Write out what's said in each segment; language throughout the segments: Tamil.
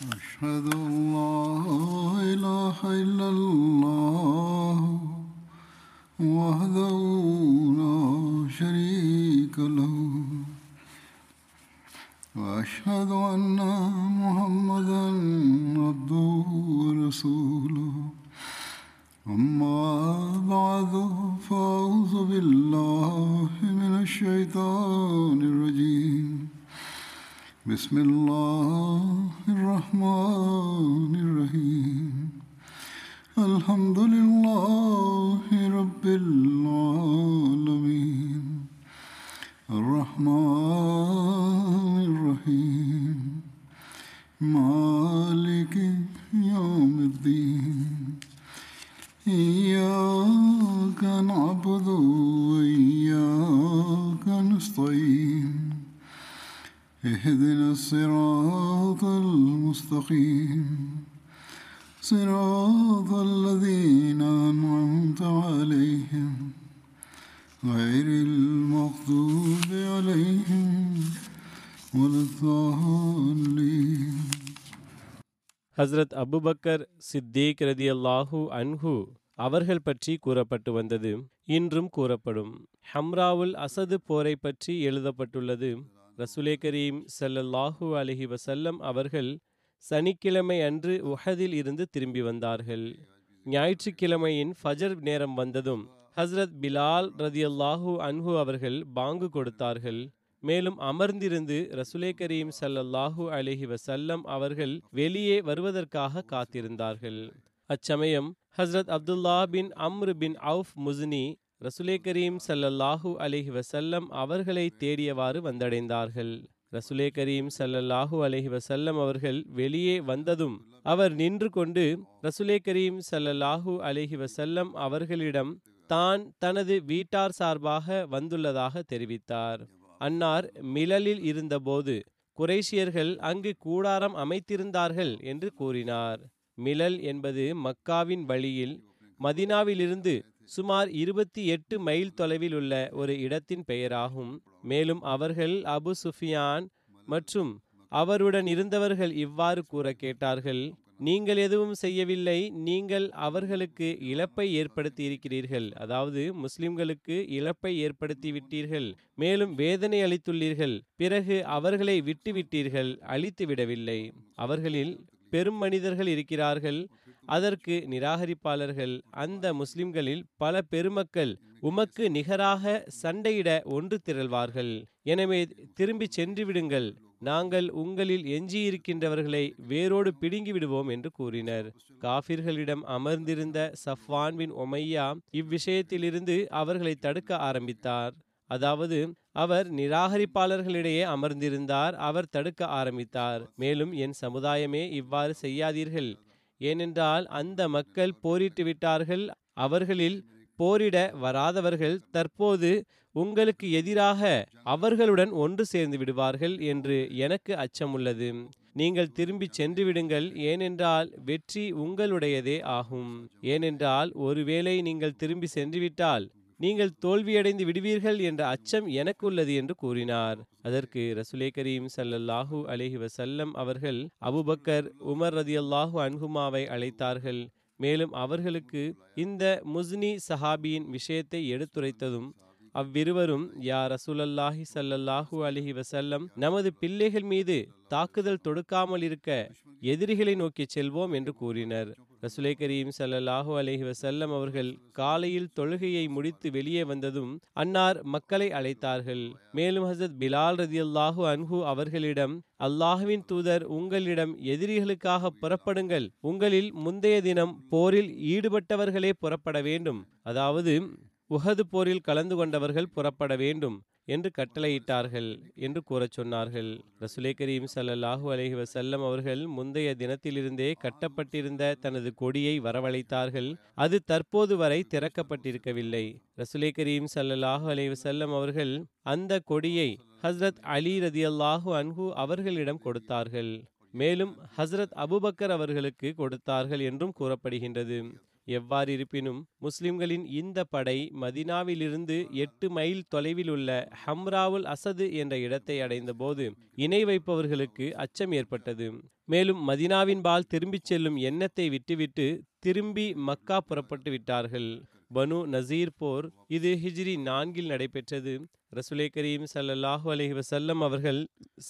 أشهد أن لا إله إلا الله وحده لا شريك له وأشهد أن محمدا عبده ورسوله أما بعد فأعوذ بالله من الشيطان الرجيم بسم الله الرحمن الرحيم الحمد لله رب العالمين الرحمن الرحيم مالك يوم الدين إياك نعبد وإياك نستعين اهدنا الصراط المستقيم صراط الذين أنعمت عليهم غير المغضوب عليهم ولا الضالين. ஹஸ்ரத் அபூபக்கர் சித்தீக் ரதியல்லாஹு அன்ஹு அவர்கள் பற்றி கூறப்பட்டு வந்தது, இன்றும் கூறப்படும். ஹம்ராவுல் அசது போரை பற்றி எழுதப்பட்டுள்ளது. ரசூலே கரீம் ஸல்லல்லாஹு அலைஹி வஸல்லம் அவர்கள் சனிக்கிழமை அன்று உஹதில் இருந்து திரும்பி வந்தார்கள். ஞாயிற்றுக்கிழமையின் ஃபஜர் நேரம் வந்ததும் ஹஸ்ரத் பிலால் ரதியல்லாஹு அன்ஹு அவர்கள் பாங்கு கொடுத்தார்கள். மேலும் அமர்ந்திருந்து ரசூலே கரீம் ஸல்லல்லாஹு அலைஹி வஸல்லம் அவர்கள் வெளியே வருவதற்காக காத்திருந்தார்கள். அச்சமயம் ஹஸ்ரத் அப்துல்லா பின் அம்ரு பின் அவுஃப் முஸ்னி ரசூலே கரீம் ஸல்லல்லாஹு அலைஹி வஸல்லம் அவர்களை தேடியவாறு வந்தடைந்தார்கள். ரசூலே கரீம் ஸல்லல்லாஹு அலைஹி வஸல்லம் அவர்கள் வெளியே வந்ததும் அவர் நின்று கொண்டு ரசூலே கரீம் ஸல்லல்லாஹு அலைஹி வஸல்லம் அவர்களிடம் தான் தனது வீட்டார் சார்பாக வந்துள்ளதாக தெரிவித்தார். அன்னார் மிலலில் இருந்தபோது குறைஷியர்கள் அங்கு கூடாரம் அமைத்திருந்தார்கள் என்று கூறினார். மிலல் என்பது மக்காவின் வழியில் மதினாவிலிருந்து சுமார் 28 மைல் தொலைவில் உள்ள ஒரு இடத்தின் பெயராகும். மேலும் அவர்கள் அபு சுஃபியான் மற்றும் அவருடன் இருந்தவர்கள் இவ்வாறு கூற கேட்டார்கள், நீங்கள் எதுவும் செய்யவில்லை, நீங்கள் அவர்களுக்கு இழப்பை ஏற்படுத்தி இருக்கிறீர்கள், அதாவது முஸ்லிம்களுக்கு இழப்பை ஏற்படுத்தி விட்டீர்கள், மேலும் வேதனை அளித்துள்ளீர்கள், பிறகு அவர்களை விட்டுவிட்டீர்கள், அழித்து விடவில்லை. அவர்களில் பெரும் மனிதர்கள் இருக்கிறார்கள், அதற்கு நிராகரிப்பாளர்கள். அந்த முஸ்லிம்களில் பல பெருமக்கள் உமக்கு நிகராக சண்டையிட ஒன்று திரள்வார்கள், எனவே திரும்பி சென்று விடுங்கள், நாங்கள் உங்களில் எஞ்சியிருக்கின்றவர்களை வேரோடு பிடுங்கி விடுவோம் என்று கூறினர். காஃபிர்களிடம் அமர்ந்திருந்த சஃப்வான் பின் உமையா இவ்விஷயத்திலிருந்து அவர்களை தடுக்க ஆரம்பித்தார். அதாவது அவர் நிராகரிப்பாளர்களிடையே அமர்ந்திருந்தார், அவர் தடுக்க ஆரம்பித்தார். மேலும் என் சமுதாயமே இவ்வாறு செய்யாதீர்கள், ஏனென்றால் அந்த மக்கள் போரிட்டு விட்டார்கள், அவர்களில் போரிட வராதவர்கள் தற்போது உங்களுக்கு எதிராக அவர்களுடன் ஒன்று சேர்ந்து விடுவார்கள் என்று எனக்கு அச்சமுள்ளது, நீங்கள் திரும்பி சென்று விடுங்கள், ஏனென்றால் வெற்றி உங்களுடையதே ஆகும், ஏனென்றால் ஒருவேளை நீங்கள் திரும்பி சென்றுவிட்டால் நீங்கள் தோல்வியடைந்து விடுவீர்கள் என்ற அச்சம் எனக்கு உள்ளது என்று கூறினார். அதற்கு ரசூலே கரீம் ஸல்லல்லாஹு அலைஹி வஸல்லம் அவர்கள் அபூபக்கர், உமர் ரதியல்லாஹு அன்ஹுமாவை அழைத்தார்கள். மேலும் அவர்களுக்கு இந்த முஸ்னி சஹாபியின் விஷயத்தை எடுத்துரைத்ததும் அவ்விருவரும், யா ரசூலல்லாஹி ஸல்லல்லாஹு அலைஹி வஸல்லம், நமது பிள்ளைகள் மீது தாக்குதல் தொடுக்காமல் இருக்க எதிரிகளை நோக்கி செல்வோம் என்று கூறினர். ரசூலே கரீம் ஸல்லல்லாஹு அலைஹி வஸல்லம் அவர்கள் காலையில் தொழுகையை முடித்து வெளியே வந்ததும் அன்னார் மக்களை அழைத்தார்கள். மேலும் ஹஸரத் பிலால் ரதியல்லாஹு அன்ஹு அவர்களிடம், அல்லாஹ்வின் தூதர், உங்களிடம் எதிரிகளுக்காக புறப்படுங்கள், உங்களில் முந்தைய தினம் போரில் ஈடுபட்டவர்களே புறப்பட வேண்டும், அதாவது உஹது போரில் கலந்து கொண்டவர்கள் புறப்பட வேண்டும் என்று கட்டளையிட்டார்கள் என்று கூறச் சொன்னார்கள். ரசூலே கரீம் ஸல்லல்லாஹு அலைஹி வஸல்லம் அவர்கள் முந்தைய தினத்திலிருந்தே கட்டப்பட்டிருந்த தனது கொடியை வரவழைத்தார்கள். அது தற்போது வரை திறக்கப்பட்டிருக்கவில்லை. ரசூலே கரீம் ஸல்லல்லாஹு அலைஹி வஸல்லம் அவர்கள் அந்த கொடியை ஹஸ்ரத் அலி ரதியல்லாஹு அன்ஹு அவர்களிடம் கொடுத்தார்கள். மேலும் ஹஸ்ரத் அபூபக்கர் அவர்களுக்கு கொடுத்தார்கள் என்றும் கூறப்படுகின்றது. எவ்வாறு இருப்பினும் முஸ்லிம்களின் இந்த படை மதினாவிலிருந்து 8 மைல் தொலைவில் உள்ள ஹம்ராவுல் அசது என்ற இடத்தை அடைந்த போது இணை வைப்பவர்களுக்கு அச்சம் ஏற்பட்டது. மேலும் மதினாவின் பால் திரும்பிச் செல்லும் எண்ணத்தை விட்டுவிட்டு திரும்பி மக்கா புறப்பட்டு விட்டார்கள். பனு நசீர் போர் இது ஹிஜ்ரி 4 நடைபெற்றது. ரசூலே கரீம் ஸல்லல்லாஹு அலைஹி வஸல்லம் அவர்கள்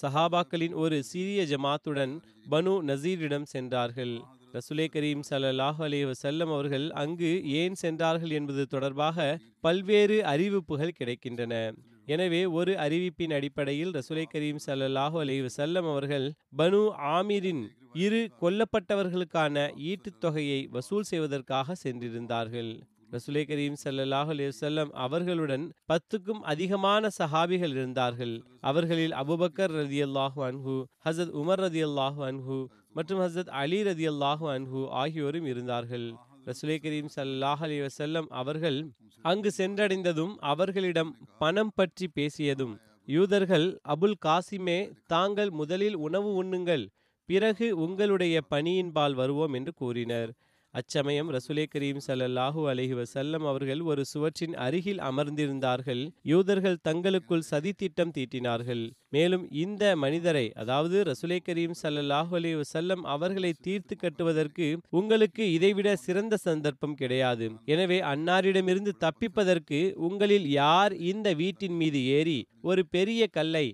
சஹாபாக்களின் ஒரு சிறிய ஜமாத்துடன் பனு நசீரிடம் சென்றார்கள். ரசூலே கரீம் ஸல்லல்லாஹு அலைஹி வஸல்லம் அவர்கள் அங்கு ஏன் சென்றார்கள் என்பது தொடர்பாக பல்வேறு அறிவிப்புகள் கிடைக்கின்றன. எனவே ஒரு அறிவிப்பின் அடிப்படையில் ரசூலே கரீம் ஸல்லல்லாஹு அலைஹி வஸல்லம் அவர்கள் பனு ஆமீரின் 2 கொல்லப்பட்டவர்களுக்கான ஈட்டுத் தொகையை வசூல் செய்வதற்காக சென்றிருந்தார்கள். ரசூலே கரீம் ஸல்லல்லாஹு அலைஹி வஸல்லம் அவர்களுடன் 10க்கும் அதிகமான சஹாபிகள் இருந்தார்கள். அவர்களில் அபூபக்கர் ரலியல்லாஹு அன்ஹு, ஹஸரத் உமர் ரலியல்லாஹு அன்ஹு மற்றும் ஹஸரத் அலி ரலியல்லாஹு அன்ஹு ஆகியோரும் இருந்தார்கள். ரசூலே கரீம் ஸல்லல்லாஹு அலைஹி வஸல்லம் அவர்கள் அங்கு சென்றடைந்ததும் அவர்களிடம் பணம் பற்றி பேசியதும் யூதர்கள், அபுல் காசிமே, தாங்கள் முதலில் உணவு உண்ணுங்கள், பிறகு உங்களுடைய பணியின்பால் வருவோம் என்று கூறினர். அச்சமயம் ரசூலே கரீம் ஸல்லல்லாஹு அலைஹி வஸல்லம் அவர்கள் ஒரு சுவற்றின் அருகில் அமர்ந்திருந்தார்கள். யூதர்கள் தங்களுக்குள் சதி திட்டம் தீட்டினார்கள். மேலும் இந்த மனிதரை, அதாவது ரசூலே கரீம் ஸல்லல்லாஹு அலைஹி வஸல்லம் அவர்களை தீர்த்து கட்டுவதற்கு உங்களுக்கு இதைவிட சிறந்த சந்தர்ப்பம் கிடையாது. எனவே அன்னாரிடமிருந்து தப்பிப்பதற்கு உங்களில் யார் இந்த வீட்டின் மீது ஏறி ஒரு பெரிய கல்லை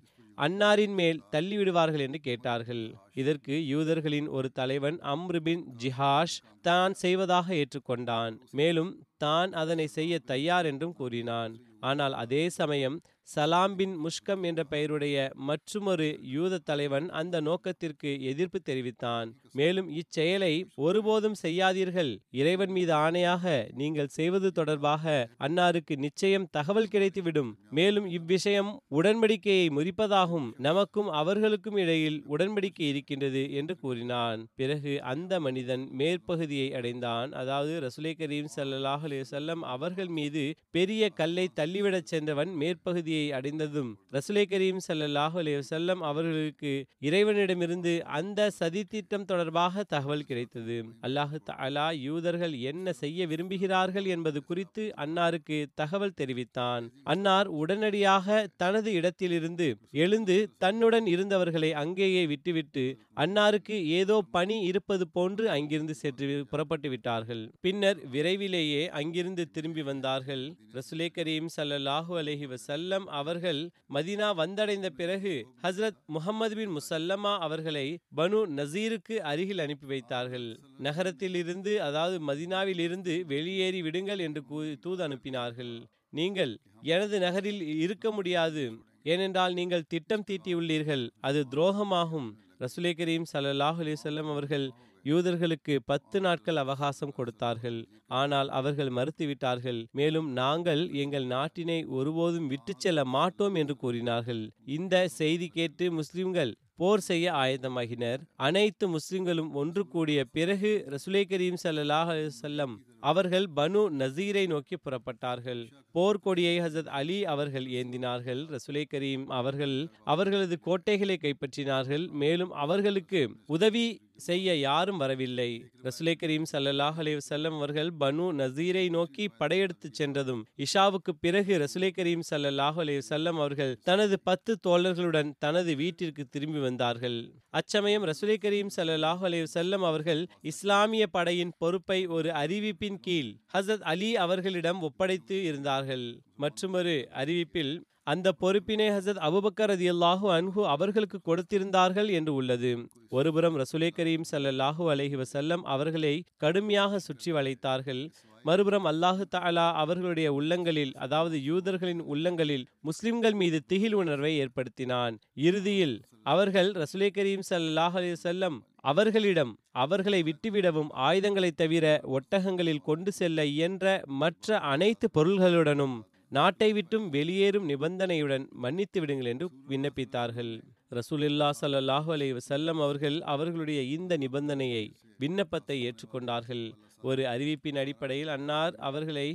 அன்னாரின் மேல் தள்ளிவிடுவார்கள் என்று கேட்டார்கள். இதற்கு யூதர்களின் ஒரு தலைவன் அம்ரு பின் ஜிஹாஷ் தான் செய்வதாக ஏற்றுக்கொண்டான். மேலும் தான் அதனை செய்ய தயார் என்றும் கூறினான். ஆனால் அதே சமயம் சலாம் பின் முஷ்கம் என்ற பெயருடைய மற்றொரு யூத தலைவன் அந்த நோக்கத்திற்கு எதிர்ப்பு தெரிவித்தான். மேலும் இச்செயலை ஒருபோதும் செய்யாதீர்கள், இறைவன் மீது ஆணையாக நீங்கள் செய்வது தொடர்பாக அன்னாருக்கு நிச்சயம் தகவல் கிடைத்துவிடும், மேலும் இவ்விஷயம் உடன்படிக்கையை முறிப்பதாகும், நமக்கும் அவர்களுக்கும் இடையில் உடன்படிக்கை இருக்கின்றது என்று கூறினான். பிறகு அந்த மனிதன் மேற்பகுதியை அடைந்தான். அதாவது ரசூலே கரீம் ஸல்லல்லாஹு அலைஹி வஸல்லம் அவர்கள் மீது பெரிய கல்லை தள்ளிவிடச் சென்றவன் மேற்பகுதியை அடைந்ததும் ரசூலே கரீம் ஸல்லல்லாஹு அலைஹி வஸல்லம் அவர்களுக்கு இறைவனிடமிருந்து அந்த சதித்திட்டம் தொடர்பாக தகவல் கிடைத்தது. அல்லாஹ் தஆலா யூதர்கள் என்ன செய்ய விரும்புகிறார்கள் என்பது குறித்து அன்னாருக்கு தகவல் தெரிவித்தான். அன்னார் உடனடியாக தனது இடத்திலிருந்து எழுந்து தன்னுடன் இருந்தவர்களை அங்கேயே விட்டுவிட்டு அன்னாருக்கு ஏதோ பணி இருப்பது போன்று அங்கிருந்து சென்று புறப்பட்டு விட்டார்கள். பின்னர் விரைவிலேயே அங்கிருந்து திரும்பி வந்தார்கள். ரசூலே கரீம் ஸல்லல்லாஹு அலைஹி வஸல்லம் அவர்கள் மதீனா வந்தடைந்த பிறகு ஹஸ்ரத் முஹம்மது பின் முசல்லமா அவர்களை பனு நசீருக்கு அருகில் அனுப்பி வைத்தார்கள். நகரத்தில் இருந்து, அதாவது மதீனாவில் இருந்து வெளியேறி விடுங்கள் என்று தூது அனுப்பினார்கள். நீங்கள் எனது நகரில் இருக்க முடியாது, ஏனென்றால் நீங்கள் திட்டம் தீட்டியுள்ளீர்கள், அது துரோகமாகும். ரசூலே கரீம் ஸல்லல்லாஹு அலைஹி வஸல்லம் அவர்கள் யூதர்களுக்கு 10 நாட்கள் அவகாசம் கொடுத்தார்கள். ஆனால் அவர்கள் மறுத்துவிட்டார்கள். மேலும் நாங்கள் எங்கள் நாட்டினை ஒருபோதும் விட்டு செல்ல மாட்டோம் என்று கூறினார்கள். இந்த செய்தி கேட்டு முஸ்லிம்கள் போர் செய்ய ஆயத்தமாகினர். அனைத்து முஸ்லிம்களும் ஒன்று கூடிய பிறகு ரசூலே கரீம் ஸல்லல்லாஹு அலைஹி வஸல்லம் அவர்கள் பனு நசீரை நோக்கி புறப்பட்டார்கள். போர்க்கொடியை ஹஸரத் அலி அவர்கள் ஏந்தினார்கள். ரசூலே கரீம் அவர்கள் அவர்களது கோட்டைகளை கைப்பற்றினார்கள். மேலும் அவர்களுக்கு உதவி செய்ய யாரும் வரவில்லை. ரசூலே கரீம் ஸல்லல்லாஹு அலைஹி வஸல்லம் அவர்கள் பனு நசீரை நோக்கி படையெடுத்து சென்றதும் இஷாவுக்கு பிறகு ரசூலே கரீம் ஸல்லல்லாஹு அலைஹி வஸல்லம் அவர்கள் தனது 10 தோழர்களுடன் தனது வீட்டிற்கு திரும்பி வந்தார்கள். அச்சமயம் ரசூலே கரீம் ஸல்லல்லாஹு அலைஹி வஸல்லம் அவர்கள் இஸ்லாமிய படையின் பொறுப்பை ஒரு அறிவிப்பின் கீழ் ஹஸரத் அலி அவர்களிடம் ஒப்படைத்து இருந்தார்கள். மற்றொரு அறிவிப்பில் அந்த பொறுப்பினை ஹஸரத் அபூபக்கர் ரலியல்லாஹு அன்ஹு அவர்களுக்கு கொடுத்திருந்தார்கள் என்று உள்ளது. ஒருபுறம் ரசூலே கரீம் ஸல்லல்லாஹு அலைஹி வஸல்லம் அவர்களை கடுமையாக சுற்றி வளைத்தார்கள். மறுபுறம் அல்லாஹு தஆலா அவர்களுடைய உள்ளங்களில், அதாவது யூதர்களின் உள்ளங்களில், முஸ்லிம்கள் மீது திகில் உணர்வை ஏற்படுத்தினான். இறுதியில் அவர்கள் ரசூலே கரீம் ஸல்லல்லாஹு அலைஹி வஸல்லம் அவர்களிடம் அவர்களை விட்டுவிடவும் ஆயுதங்களை தவிர ஒட்டகங்களில் கொண்டு செல்ல இயன்ற மற்ற அனைத்து பொருள்களுடனும் நாட்டை விட்டும் வெளியேறும் நிபந்தனையுடன் மன்னித்து விடுங்கள் என்று விண்ணப்பித்தார்கள். ரசூலுல்லாஹி ஸல்லல்லாஹு அலைஹி வஸல்லம் அவர்கள் அவர்களுடைய இந்த நிபந்தனையை, விண்ணப்பத்தை ஏற்றுக்கொண்டார்கள். ஒரு அறிவிப்பின் அடிப்படையில் அன்னார் அவர்களை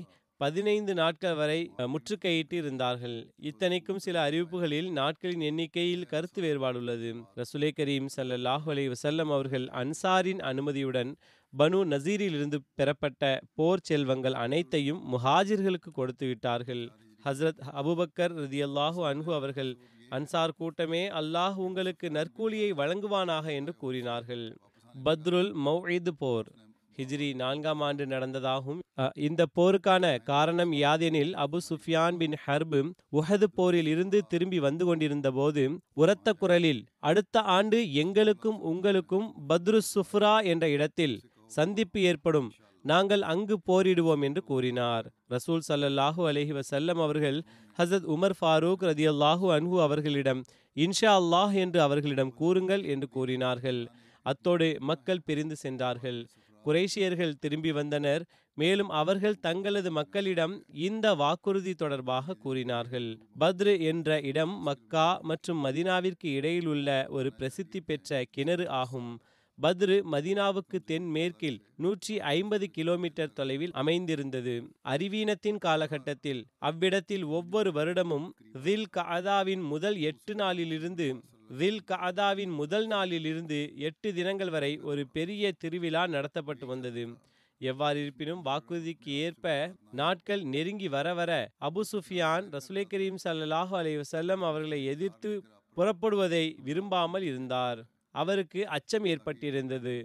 15 நாட்கள் வரை முற்றுகையிட்டு இருந்தார்கள். இத்தனைக்கும் சில அறிவிப்புகளில் நாட்களின் எண்ணிக்கையில் கருத்து வேறுபாடு உள்ளது. ரசூலே கரீம் ஸல்லல்லாஹு அலைஹி வஸல்லம் அவர்கள் அன்சாரின் அனுமதியுடன் பனு நசீரிலிருந்து பெறப்பட்ட போர் செல்வங்கள் அனைத்தையும் முஹாஜிர்களுக்கு கொடுத்து விட்டார்கள். ஹசரத் அபூபக்கர் ரதியல்லாஹு அன்ஹு அவர்கள், அன்சார் கூட்டமே, அல்லாஹ் உங்களுக்கு நற்கூலியை வழங்குவானாக என்று கூறினார்கள். பத்ருல் மௌஇத் போர் ஹிஜ்ரி 4ஆம் ஆண்டு நடந்ததாகும். இந்த போருக்கான காரணம் யாதெனில், Abu Sufyan bin Harb Uhud போரில் இருந்து திரும்பி வந்து கொண்டிருந்த போது உரத்த குரலில், அடுத்த ஆண்டு எங்களுக்கும் உங்களுக்கும் பத்ரு சுஃப்ரா என்ற இடத்தில் சந்திப்பு ஏற்படும், நாங்கள் அங்கு போரிடுவோம் என்று கூறினார். ரசூல் ஸல்லல்லாஹு அலைஹி வஸல்லம் அவர்கள் ஹஸரத் உமர் ஃபாரூக் ரதியல்லாஹு அன்ஹு அவர்களிடம், இன்ஷா அல்லாஹ் என்று அவர்களிடம் கூறுங்கள் என்று கூறினார்கள். அத்தோடு மக்கள் பிரிந்து சென்றார்கள். குறைஷியர்கள் திரும்பி வந்தனர். மேலும் அவர்கள் தங்களது மக்களிடம் இந்த வாக்குறுதி தொடர்பாக கூறினார்கள். பத்ரு என்ற இடம் மக்கா மற்றும் மதினாவிற்கு இடையில் உள்ள ஒரு பிரசித்தி பெற்ற கிணறு ஆகும். பத்ரு மதினாவுக்கு தென்மேற்கில் 150 கிலோமீட்டர் தொலைவில் அமைந்திருந்தது. அறிவீனத்தின் காலகட்டத்தில் அவ்விடத்தில் ஒவ்வொரு வருடமும் தில் கஅதாவின் முதல் 8 நாளிலிருந்து தில் கஅதாவின் முதல் நாளிலிருந்து 8 தினங்கள் வரை ஒரு பெரிய திருவிழா நடத்தப்பட்டு வந்தது. எவ்வாறிருப்பினும் வாக்குறுதிக்கு ஏற்ப நாட்கள் நெருங்கி வர வர அபு சுஃபியான் ரசூலே கரீம் ஸல்லல்லாஹு அலைஹி வஸல்லம் அவர்களை எதிர்த்து புறப்படுவதை விரும்பாமல் இருந்தார். அவருக்கு அச்சம் ஏற்பட்டிருந்தது.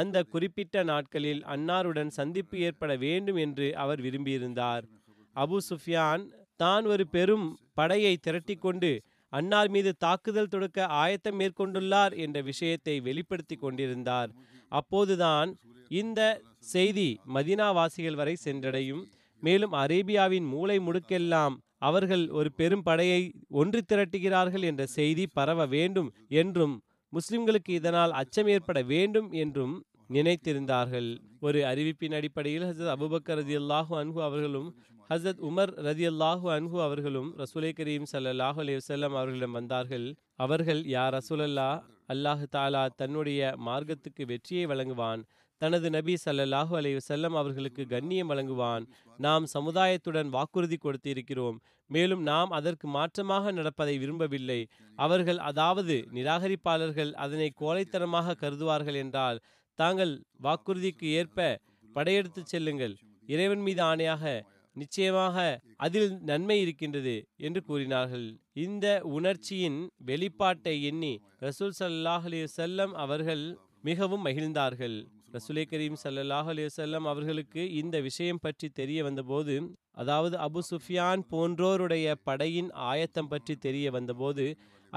அந்த குறிப்பிட்ட நாட்களில் அன்னாருடன் சந்திப்பு ஏற்பட வேண்டும் என்று அவர் விரும்பியிருந்தார். அபு சுஃபியான் தான் ஒரு பெரும் படையை திரட்டிக்கொண்டு அன்னார் மீது தாக்குதல் தொடுக்க ஆயத்தம் மேற்கொண்டுள்ளார் என்ற விஷயத்தை வெளிப்படுத்தி கொண்டிருந்தார். அப்போதுதான் இந்த செய்தி மதினாவாசிகள் வரை சென்றடையும். மேலும் அரேபியாவின் மூளை முடுக்கெல்லாம் அவர்கள் ஒரு பெரும் படையை ஒன்று திரட்டுகிறார்கள் என்ற செய்தி பரவ வேண்டும் என்றும் முஸ்லிம்களுக்கு இதனால் அச்சம் ஏற்பட வேண்டும் என்றும் நினைத்திருந்தார்கள். ஒரு அறிவிப்பின் அடிப்படையில் ஹஸரத் அபூபக்கர் ரதியல்லாஹு அன்ஹு அவர்களும் ஹஸரத் உமர் ரதியல்லாஹு அன்ஹு அவர்களும் ரசூலே கரீம் ஸல்லல்லாஹு அலைஹி வஸல்லம் அவர்களிடம் வந்தார்கள். அவர்கள், யா ரசூலல்லா, அல்லாஹ் தாலா தன்னுடைய மார்க்கத்துக்கு வெற்றியை வழங்குவான், தனது நபி ஸல்லல்லாஹு அலைஹி வஸல்லம் அவர்களுக்கு கண்ணியம் வழங்குவான். நாம் சமுதாயத்துடன் வாக்குறுதி கொடுத்திருக்கிறோம். மேலும் நாம் அதற்கு மாற்றமாக நடப்பதை விரும்பவில்லை. அவர்கள், அதாவது நிராகரிப்பாளர்கள், அதனை கோழைத்தனமாக கருதுவார்கள் என்றால் தாங்கள் வாக்குறுதிக்கு ஏற்ப படையெடுத்து செல்லுங்கள். இறைவன் மீது ஆணையாக, நிச்சயமாக அதில் நன்மை இருக்கின்றது என்று கூறினார்கள். இந்த உணர்ச்சியின் வெளிப்பாட்டை எண்ணி ரசூல் ஸல்லல்லாஹு அலைஹி வஸல்லம் அவர்கள் மிகவும் மகிழ்ந்தார்கள். ரசூலே கரீம் ஸல்லல்லாஹு அலைஹி வஸல்லம் அவர்களுக்கு இந்த விஷயம் பற்றி தெரிய வந்தபோது, அதாவது அபு சுஃபியான் போன்றோருடைய படையின் ஆயத்தம் பற்றி தெரிய வந்தபோது,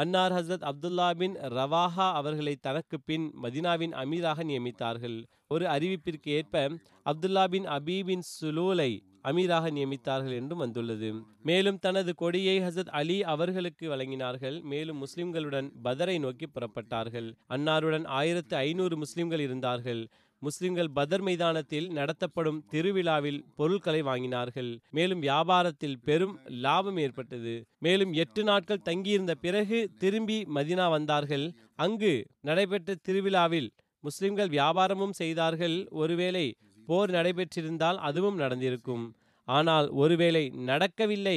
அன்னார் ஹஸரத் அப்துல்லா பின் ரவாஹா அவர்களை தனக்கு பின் மதினாவின் அமீராக நியமித்தார்கள். ஒரு அறிவிப்பிற்கு ஏற்ப அப்துல்லா பின் அபீபின் சுலூலை அமீராக நியமித்தார்கள் என்றும் வந்துள்ளது. மேலும் தனது கொடியை ஹஸரத் அலி அவர்களுக்கு வழங்கினார்கள். மேலும் முஸ்லிம்களுடன் பதரை நோக்கி புறப்பட்டார்கள். அன்னாருடன் 1500 முஸ்லிம்கள் இருந்தார்கள். முஸ்லிம்கள் பதர் மைதானத்தில் நடத்தப்படும் திருவிழாவில் பொருட்களை வாங்கினார்கள். மேலும் வியாபாரத்தில் பெரும் லாபம் ஏற்பட்டது. மேலும் 8 நாட்கள் தங்கியிருந்த பிறகு திரும்பி மதினா வந்தார்கள். அங்கு நடைபெற்ற திருவிழாவில் முஸ்லிம்கள் வியாபாரமும் செய்தார்கள். ஒருவேளை போர் நடைபெற்றிருந்தால் அதுவும் நடந்திருக்கும். ஆனால் ஒருவேளை நடக்கவில்லை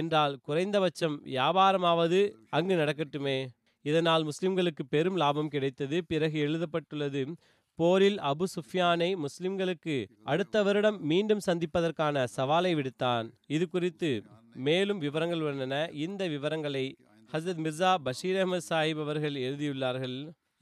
என்றால் குறைந்தபட்சம் வியாபாரமாவது அங்கு நடக்கட்டுமே. இதனால் முஸ்லிம்களுக்கு பெரும் லாபம் கிடைத்தது. பிறகு எழுதப்பட்டுள்ளது, போரில் அபு சுஃபியானை முஸ்லிம்களுக்கு அடுத்த வருடம் மீண்டும் சந்திப்பதற்கான சவாலை விடுத்தான். இது குறித்து மேலும் விவரங்கள் உள்ளன. இந்த விவரங்களை ஹஸரத் மிர்சா பஷீர் அஹமது சாஹிப் அவர்கள்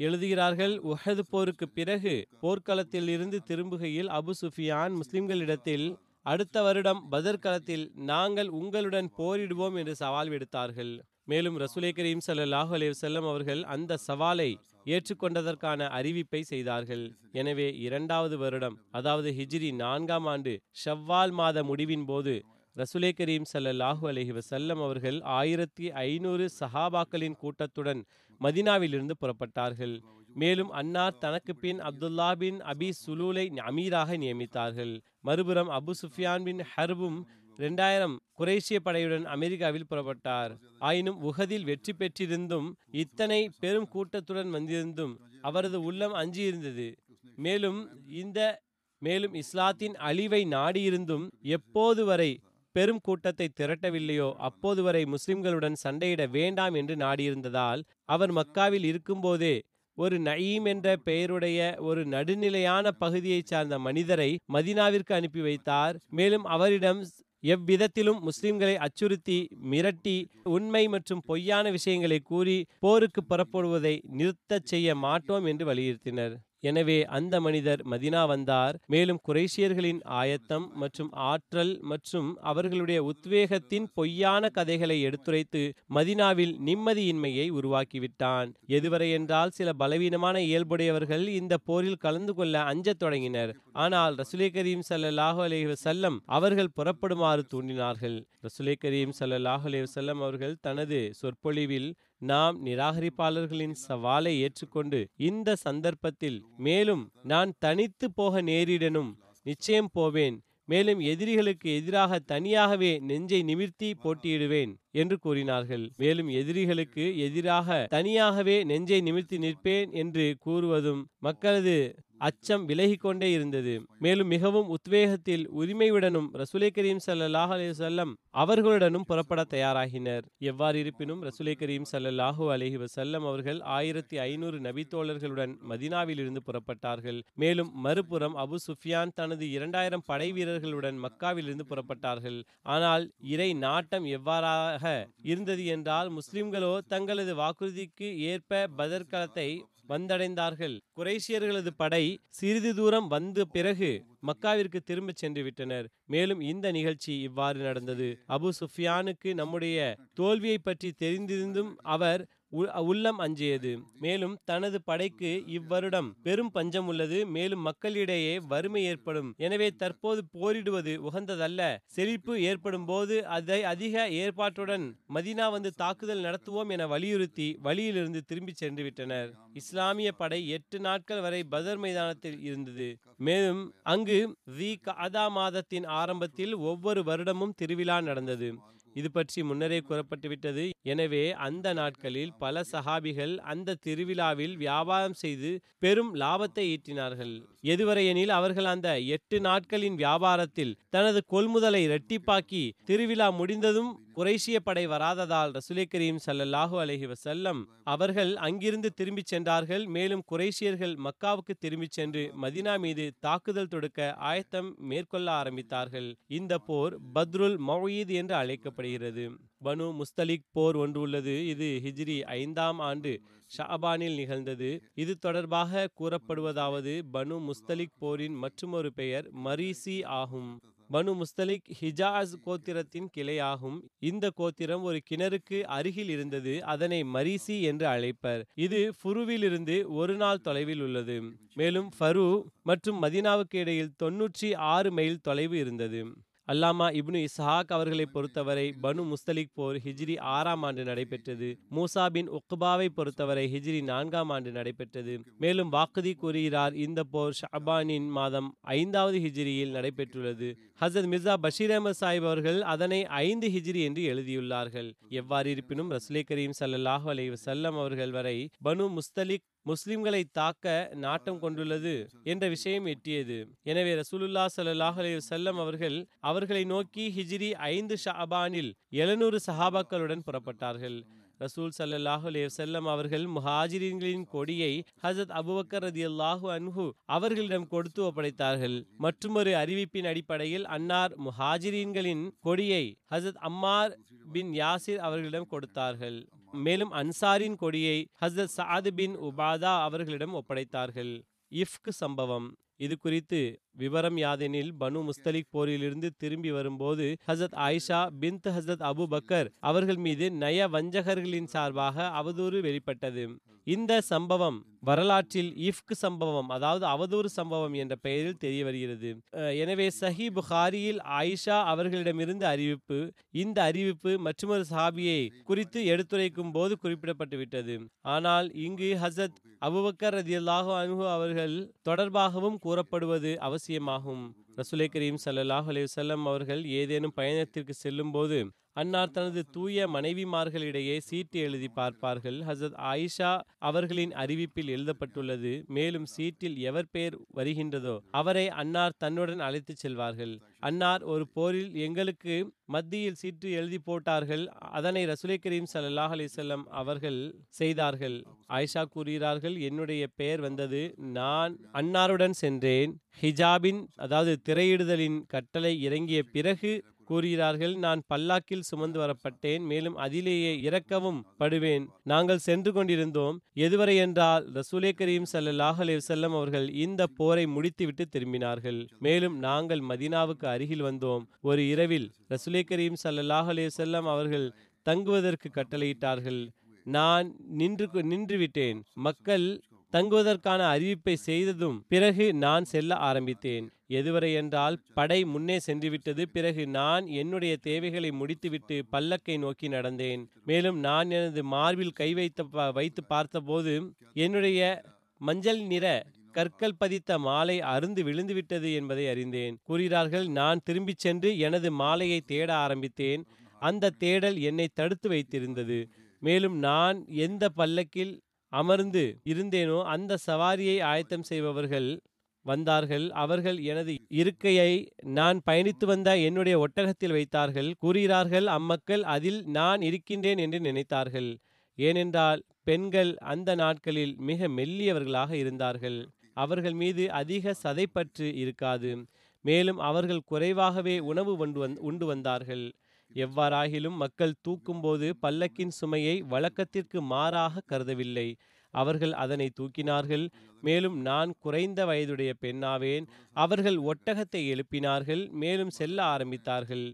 எழுதுகிறார்கள். உஹது போருக்கு பிறகு போர்க்களத்தில் இருந்து திரும்புகையில் அபு சுஃபியான் முஸ்லிம்களிடத்தில், அடுத்த வருடம் பதர் களத்தில் நாங்கள் உங்களுடன் போரிடுவோம் என்று சவால் விடுத்தார்கள். மேலும் ரசூலே கரீம் ஸல்லல்லாஹு அலைஹி வஸல்லம் அவர்கள் அந்த சவாலை ஏற்றுக்கொண்டதற்கான அறிவிப்பை செய்தார்கள். எனவே 2வது வருடம், அதாவது ஹிஜ்ரி 4ஆம் ஆண்டு ஷவ்வால் மாத முடிவின் போது ரசூலே கரீம் ஸல்லல்லாஹு அலைஹி வஸல்லம் அவர்கள் 1500 சஹாபாக்களின் கூட்டத்துடன் மதினாவிலிருந்து புறப்பட்டார்கள். மேலும் அன்னார் தனக்கு பின் அப்துல்லா பின் அபி சுலூலை அமீராக நியமித்தார்கள். மறுபுறம் அபு சுஃபியான் பின் ஹர்பும் 2000 குரேஷிய படையுடன் அமெரிக்காவில் புறப்பட்டார். ஆயினும் உஹதில் வெற்றி பெற்றிருந்தும் இத்தனை பெரும் கூட்டத்துடன் வந்திருந்தும் அவரது உள்ளம் அஞ்சியிருந்தது. மேலும் இந்த மேலும் இஸ்லாத்தின் அழிவை நாடியிருந்தும் எப்போது வரை பெரும் கூட்டத்தை திரட்டவில்லையோ அப்போது வரை முஸ்லிம்களுடன் சண்டையிட வேண்டாம் என்று நாடியிருந்ததால் அவர் மக்காவில் இருக்கும்போதே ஒரு நயீம் என்ற பெயருடைய ஒரு நடுநிலையான பகுதியை சார்ந்த மனிதரை மதினாவிற்கு அனுப்பி வைத்தார். மேலும் அவரிடம் எவ்விதத்திலும் முஸ்லிம்களை அச்சுறுத்தி மிரட்டி உண்மை மற்றும் பொய்யான விஷயங்களை கூறி போருக்கு புறப்படுவதை நிறுத்தச் செய்ய மாட்டோம் என்று வலியுறுத்தினர். எனவே அந்த மனிதர் மதினா வந்தார். மேலும் குறைஷியர்களின் ஆயத்தம் மற்றும் ஆற்றல் மற்றும் அவர்களுடைய உத்வேகத்தின் பொய்யான கதைகளை எடுத்துரைத்து மதினாவில் நிம்மதியின்மையை உருவாக்கிவிட்டான். எதுவரை என்றால் சில பலவீனமான இயல்புடையவர்கள் இந்த போரில் கலந்து கொள்ள அஞ்சத் தொடங்கினர். ஆனால் ரசூலே கரீம் ஸல்லல்லாஹு அலைஹி வஸல்லம் அவர்கள் புறப்படுமாறு தூண்டினார்கள். ரசூலே கரீம் ஸல்லல்லாஹு அலைஹி வஸல்லம் அவர்கள் தனது சொற்பொழிவில், நாம் நிராகரிப்பாளர்களின் சவாலை ஏற்றுக்கொண்டு இந்த சந்தர்ப்பத்தில் மேலும் நான் தனித்து போக நேரிடனும், நிச்சயம் போவேன், மேலும் எதிரிகளுக்கு எதிராக தனியாகவே நெஞ்சை நிமிர்த்தி போட்டியிடுவேன் என்று கூறினார்கள். மேலும் எதிரிகளுக்கு எதிராக தனியாகவே நெஞ்சை நிமிர்த்தி நிற்பேன் என்று கூறுவதும் மக்களது அச்சம் விலகிக்கொண்டே இருந்தது. மேலும் மிகவும் உத்வேகத்தில் உரிமையுடனும் ரசூலே கரீம் ஸல்லல்லாஹு அலைஹி வஸல்லம் அவர்களுடனும் புறப்பட தயாராகினர். எவ்வாறு இருப்பினும் ரசூலே கரீம் ஸல்லல்லாஹு அலைஹி வஸல்லம் அவர்கள் 1500 நபித்தோழர்களுடன் மதினாவில் இருந்து புறப்பட்டார்கள். மேலும் மறுபுறம் அபு சுஃபியான் தனது 2000 படை வீரர்களுடன் மக்காவில் இருந்து புறப்பட்டார்கள். ஆனால் இறை நாட்டம் எவ்வாறாக இருந்தது என்றால், முஸ்லிம்களோ தங்களது வாக்குறுதிக்கு ஏற்ப பதர் களத்தை வந்தடைந்தார்கள். குறைஷியர்களது படை சிறிது தூரம் வந்த பிறகு மக்காவிற்கு திரும்ப சென்று விட்டனர். மேலும் இந்த நிகழ்ச்சி இவ்வாறு நடந்தது. அபு சுஃபியானுக்கு நம்முடைய தோல்வியை பற்றி தெரிந்திருந்தும் அவர் உள்ளம் அஞ்சியது. மேலும் தனது படைக்கு இவ்வருடம் பெரும் பஞ்சம் உள்ளது, மேலும் மக்களிடையே வறுமை ஏற்படும், எனவே தற்போது போரிடுவது உகந்ததல்ல, செழிப்பு ஏற்படும் போது அதை அதிக ஏற்பாட்டுடன் மதீனா வந்து தாக்குதல் நடத்துவோம் என வலியுறுத்தி வழியிலிருந்து திரும்பி சென்று விட்டனர். இஸ்லாமிய படை 8 நாட்கள் வரை பதர் மைதானத்தில் இருந்தது. மேலும் அங்கு தி கஅதா மாதத்தின் ஆரம்பத்தில் ஒவ்வொரு வருடமும் திருவிழா நடந்தது. இது பற்றி முன்னரே கூறப்பட்டுவிட்டது. எனவே அந்த நாட்களில் பல சஹாபிகள் அந்த திருவிழாவில் வியாபாரம் செய்து பெரும் லாபத்தை ஈட்டினார்கள். எதுவரையெனில் அவர்கள் அந்த 8 நாட்களின் வியாபாரத்தில் தனது கொள்முதலை இரட்டிப்பாக்கி திருவிழா முடிந்ததும் குறைஷிய படை வராததால் ரசூலே கரீம் ஸல்லல்லாஹு அலைஹி வஸல்லம் அவர்கள் அங்கிருந்து திரும்பி சென்றார்கள். மேலும் குறைஷியர்கள் மக்காவுக்கு திரும்பி சென்று மதினா மீது தாக்குதல் தொடுக்க ஆயத்தம் மேற்கொள்ள ஆரம்பித்தார்கள். இந்த போர் பத்ருல் மௌயீத் என்று அழைக்கப்படுகிறது. பனு முஸ்தலிக் போர் ஒன்று உள்ளது. இது ஹிஜ்ரி 5ஆம் ஆண்டு ஷஅபானில் நிகழ்ந்தது. இது தொடர்பாக கூறப்படுவதாவது, பனு முஸ்தலிக் போரின் மற்றொரு பெயர் மரீசி ஆகும். பனு முஸ்தலிக் ஹிஜாஸ் கோத்திரத்தின் கிளையாகும். இந்த கோத்திரம் ஒரு கிணறுக்கு அருகில் இருந்தது. அதனை மரீசி என்று அழைப்பர். இது ஃபுருவிலிருந்து 1 நாள் தொலைவில் உள்ளது. மேலும் ஃபரு மற்றும் மதினாவுக்கு இடையில் 96 மைல் தொலைவு இருந்தது. அல்லாமா இப்னு இஸ்ஹாக் அவர்களை பொறுத்தவரை பனு முஸ்தலிக் போர் ஹிஜ்ரி 6ஆம் ஆண்டு நடைபெற்றது. மூசா பின் உக்பாவை பொறுத்தவரை ஹிஜ்ரி 4ஆம் ஆண்டு நடைபெற்றது. மேலும் வாக்குதி கூறுகிறார், இந்த போர் ஷஅபானின் மாதம் 5வது ஹிஜ்ரியில் நடைபெற்றுள்ளது. ஹசரத் மிர்சா பஷீர் அஹமது சாஹிப் அவர்கள் அதனை 5 ஹிஜ்ரி என்று எழுதியுள்ளார்கள். எவ்வாறு இருப்பினும் ரசூலே கரீம் ஸல்லல்லாஹு அலைஹி வஸல்லம் அவர்கள் வரை பனு முஸ்தலிக் முஸ்லிம்களை தாக்க நாட்டம் கொண்டுள்ளது என்ற விஷயம் எட்டியது. எனவே ரசூலுல்லாஹ் ஸல்லல்லாஹு அலைஹி வஸல்லம் அவர்கள் அவர்களை நோக்கி ஹிஜ்ரி 5 ஷஅபானில் 700 சஹாபாக்களுடன் புறப்பட்டார்கள். ரசூல் ஸல்லல்லாஹு அலைஹி வஸல்லம் அவர்கள் முஹாஜிரின்களின் கொடியை ஹஜ்ரத் அபூபக்கர் ரலியல்லாஹு அன்ஹு அவர்களிடம் கொடுத்து ஒப்படைத்தார்கள். மற்றொரு அறிவிப்பின் அடிப்படையில் அன்னார் முஹாஜிரின்களின் கொடியை ஹஜ்ரத் அம்மார் பின் யாசிர் அவர்களிடம் கொடுத்தார்கள். மேலும் அன்சாரின் கொடியை ஹஜ்ரத் சஅத் பின் உபாதா அவர்களிடம் ஒப்படைத்தார்கள். இஃப்க் சம்பவம் இது குறித்து விவரம் யாதெனில், பனு முஸ்தலிக் போரிலிருந்து திரும்பி வரும்போது ஹசரத் ஆயிஷா பின்த் ஹசரத் அபு பக்கர் அவர்கள் மீது நய வஞ்சகர்களின் சார்பாக அவதூறு வெளிப்பட்டது. இந்த சம்பவம் வரலாற்றில் இஃப்க் சம்பவம், அதாவது அவதூறு சம்பவம் என்ற பெயரில் தெரிய வருகிறது. எனவே சஹி புகாரியில் ஆயிஷா அவர்களிடமிருந்து அறிவிப்பு, இந்த அறிவிப்பு மற்றொரு சஹாபியை குறித்து எடுத்துரைக்கும் போது குறிப்பிடப்பட்டுவிட்டது. ஆனால் இங்கு ஹசரத் அபூபக்கர் ரலியல்லாஹு அன்ஹு அவர்கள் தொடர்பாகவும் கூறப்படுவது அவசியமாகும். ரசூலே கரீம் ஸல்லல்லாஹு அலைஹி வஸல்லம் அவர்கள் ஏதேனும் பயணத்திற்கு செல்லும் போது அன்னார் தனது தூய மனைவிமார்களிடையே சீட்டு எழுதி பார்ப்பார்கள். ஹசரத் ஆயிஷா அவர்களின் அறிவிப்பில் எழுதப்பட்டுள்ளது, மேலும் சீட்டில் எவர் பெயர் வருகின்றதோ அவரை அன்னார் தன்னுடன் அழைத்து செல்வார்கள். அன்னார் ஒரு போரில் எங்களுக்கு மத்தியில் சீட்டு எழுதி போட்டார்கள், அதனை ரசூலை கரீம் ஸல்லல்லாஹு அலைஹி வஸல்லம் அவர்கள் செய்தார்கள். ஆயிஷா கூறுகிறார்கள், என்னுடைய பெயர் வந்தது, நான் அன்னாருடன் சென்றேன். ஹிஜாபின் அதாவது திரையிடுதலின் கட்டளை இறங்கிய பிறகு கூறுகிறார்கள், நான் பல்லாக்கில் சுமந்து வரப்பட்டேன், மேலும் அதிலேயே இறக்கவும் படுவேன். நாங்கள் சென்று கொண்டிருந்தோம். எதுவரை என்றால் ரசூலே கரீம் ஸல்லல்லாஹு அலைஹி வஸல்லம் அவர்கள் இந்த போரை முடித்துவிட்டு திரும்பினார்கள். மேலும் நாங்கள் மதீனாவுக்கு அருகில் வந்தோம். ஒரு இரவில் ரசூலே கரீம் ஸல்லல்லாஹு அலைஹி வஸல்லம் அவர்கள் தங்குவதற்கு கட்டளையிட்டார்கள். நான் நின்றுவிட்டேன். மக்கள் தங்குவதற்கான அறிவிப்பை செய்ததும் பிறகு நான் செல்ல ஆரம்பித்தேன். எதுவரை என்றால் படை முன்னே சென்றுவிட்டது. பிறகு நான் என்னுடைய தேவைகளை முடித்துவிட்டு பல்லக்கை நோக்கி நடந்தேன். மேலும் நான் எனது மார்பில் கை வைத்து பார்த்தபோது என்னுடைய மஞ்சள் நிற கற்கள் பதித்த மாலை அருந்து விழுந்துவிட்டது என்பதை அறிந்தேன். கூறுகிறார்கள், நான் திரும்பிச் சென்று எனது மாலையை தேட ஆரம்பித்தேன். அந்த தேடல் என்னை தடுத்து வைத்திருந்தது. மேலும் நான் எந்த பல்லக்கில் அமர்ந்து இருந்தேனோ அந்த சவாரியை ஆயத்தம் செய்பவர்கள் வந்தார்கள். அவர்கள் எனது இருக்கையை நான் பயணித்து வந்த என்னுடைய ஒட்டகத்தில் வைத்தார்கள். கூறுகிறார்கள், அம்மக்கள் அதில் நான் இருக்கின்றேன் என்று நினைத்தார்கள். ஏனென்றால் பெண்கள் அந்த நாட்களில் மிக மெல்லியவர்களாக இருந்தார்கள். அவர்கள் மீது அதிக சதைப்பற்று இருக்காது. மேலும் அவர்கள் குறைவாகவே உணவு உண்டு வந்தார்கள். எவ்வாறாகிலும் மக்கள் தூக்கும்போது பல்லக்கின் சுமையை வழக்கத்திற்கு மாறாக கருதவில்லை. அவர்கள் அதனை தூக்கினார்கள். மேலும் நான் குறைந்த வயதுடைய பெண்ணாவேன். அவர்கள் ஒட்டகத்தை எழுப்பினார்கள். மேலும் செல்ல ஆரம்பித்தார்கள்.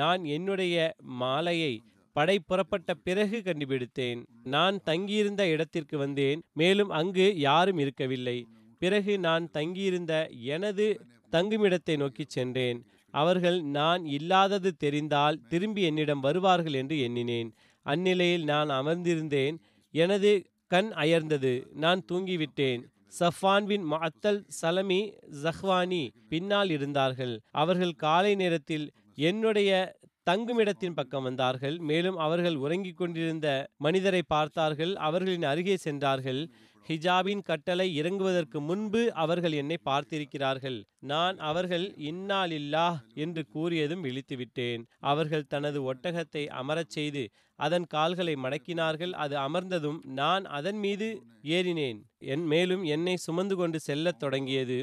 நான் என்னுடைய மாலையை படை புறப்பட்ட பிறகு கண்டுபிடித்தேன். நான் தங்கியிருந்த இடத்திற்கு வந்தேன். மேலும் அங்கு யாரும் இருக்கவில்லை. பிறகு நான் தங்கியிருந்த எனது தங்குமிடத்தை நோக்கி சென்றேன். அவர்கள் நான் இல்லாதது தெரிந்தால் திரும்பி என்னிடம் வருவார்கள் என்று எண்ணினேன். அந்நிலையில் நான் அமர்ந்திருந்தேன். எனது கண் அயர்ந்தது. நான் தூங்கிவிட்டேன். சஃபான் பின் மஅத்தல், சலமி, ஜஹ்வானி பின்னால் இருந்தார்கள். அவர்கள் காலை நேரத்தில் என்னுடைய தங்குமிடத்தின் பக்கம் வந்தார்கள். மேலும் அவர்கள் உறங்கிக் கொண்டிருந்த மனிதரை பார்த்தார்கள். அவர்களின் அருகே சென்றார்கள். ஹிஜாபின் கட்டளை இறங்குவதற்கு முன்பு அவர்கள் என்னை பார்த்திருக்கிறார்கள். நான் அவர்கள் இன்னா லில்லாஹ் என்று கூறியதும் விழித்துவிட்டேன். அவர்கள் தனது ஒட்டகத்தை அமரச் செய்து அதன் கால்களை மடக்கினார்கள். அது அமர்ந்ததும் நான் அதன் மீது ஏறினேன். மேலும் என்னை சுமந்து கொண்டு செல்லத் தொடங்கியது.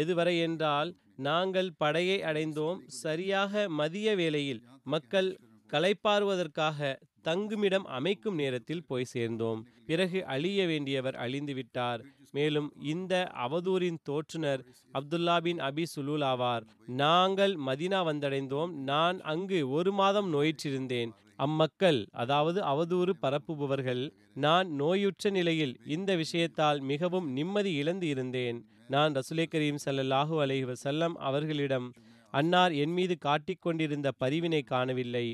எதுவரை என்றால் நாங்கள் படையை அடைந்தோம். சரியாக மதிய வேளையில் மக்கள் களைப்பாறுவதற்காக தங்குமிடம் அமைக்கும் நேரத்தில் போய் சேர்ந்தோம். பிறகு அழிய வேண்டியவர் அழிந்துவிட்டார். மேலும் இந்த அவதூரின் தோற்றுனர் அப்துல்லா பின் அபி சுலூல் ஆவார். நாங்கள் மதீனா வந்தடைந்தோம். நான் அங்கு ஒரு மாதம் நோயிற்றிருந்தேன். அம்மக்கள் அதாவது அவதூறு பரப்புபவர்கள் நான் நோயுற்ற நிலையில் இந்த விஷயத்தால் மிகவும் நிம்மதி இழந்து இருந்தேன். நான் ரசூலே கரீம் ஸல்லல்லாஹு அலைஹி வஸல்லம் அவர்களிடம் அன்னார் என் மீது காட்டிக்கொண்டிருந்த பரிவினை காணவில்லை.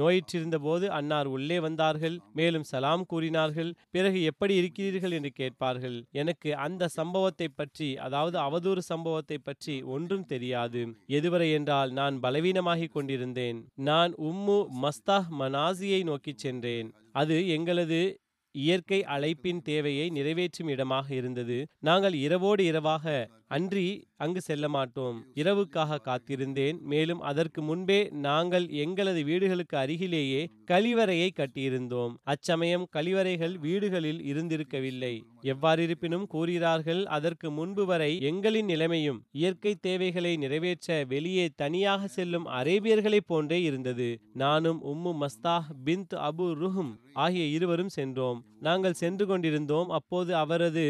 நோயிற்றிருந்த போது அன்னார் உள்ளே வந்தார்கள். மேலும் சலாம் கூறினார்கள். பிறகு எப்படி இருக்கிறீர்கள் என்று கேட்பார்கள். எனக்கு அந்த சம்பவத்தை பற்றி அதாவது அவதூறு சம்பவத்தை பற்றி ஒன்றும் தெரியாது. எதுவரை என்றால் நான் பலவீனமாகி கொண்டிருந்தேன். நான் உம்மு மஸ்தாஹ் மனாசியை நோக்கி சென்றேன். அது எங்களது இயற்கை அழைப்பின் தேவையை நிறைவேற்றும் இடமாக இருந்தது. நாங்கள் இரவோடு இரவாக அன்றி அங்கு செல்ல மாட்டோம். இரவுக்காக காத்திருந்தேன். மேலும் அதற்கு முன்பே நாங்கள் எங்களது வீடுகளுக்கு அருகிலேயே கழிவறையை கட்டியிருந்தோம். அச்சமயம் கழிவறைகள் வீடுகளில் இருந்திருக்கவில்லை. எவ்வாறிருப்பினும் கூறுகிறார்கள், அதற்கு முன்பு வரை எங்களின் நிலைமையும் இயற்கை தேவைகளை நிறைவேற்ற வெளியே தனியாக செல்லும் அரேபியர்களை போன்றே இருந்தது. நானும் உம்மு மஸ்தாஹ் பின்த் அபு ருஹும் ஆகிய இருவரும் சென்றோம். நாங்கள் சென்று கொண்டிருந்தோம். அப்போது அவரது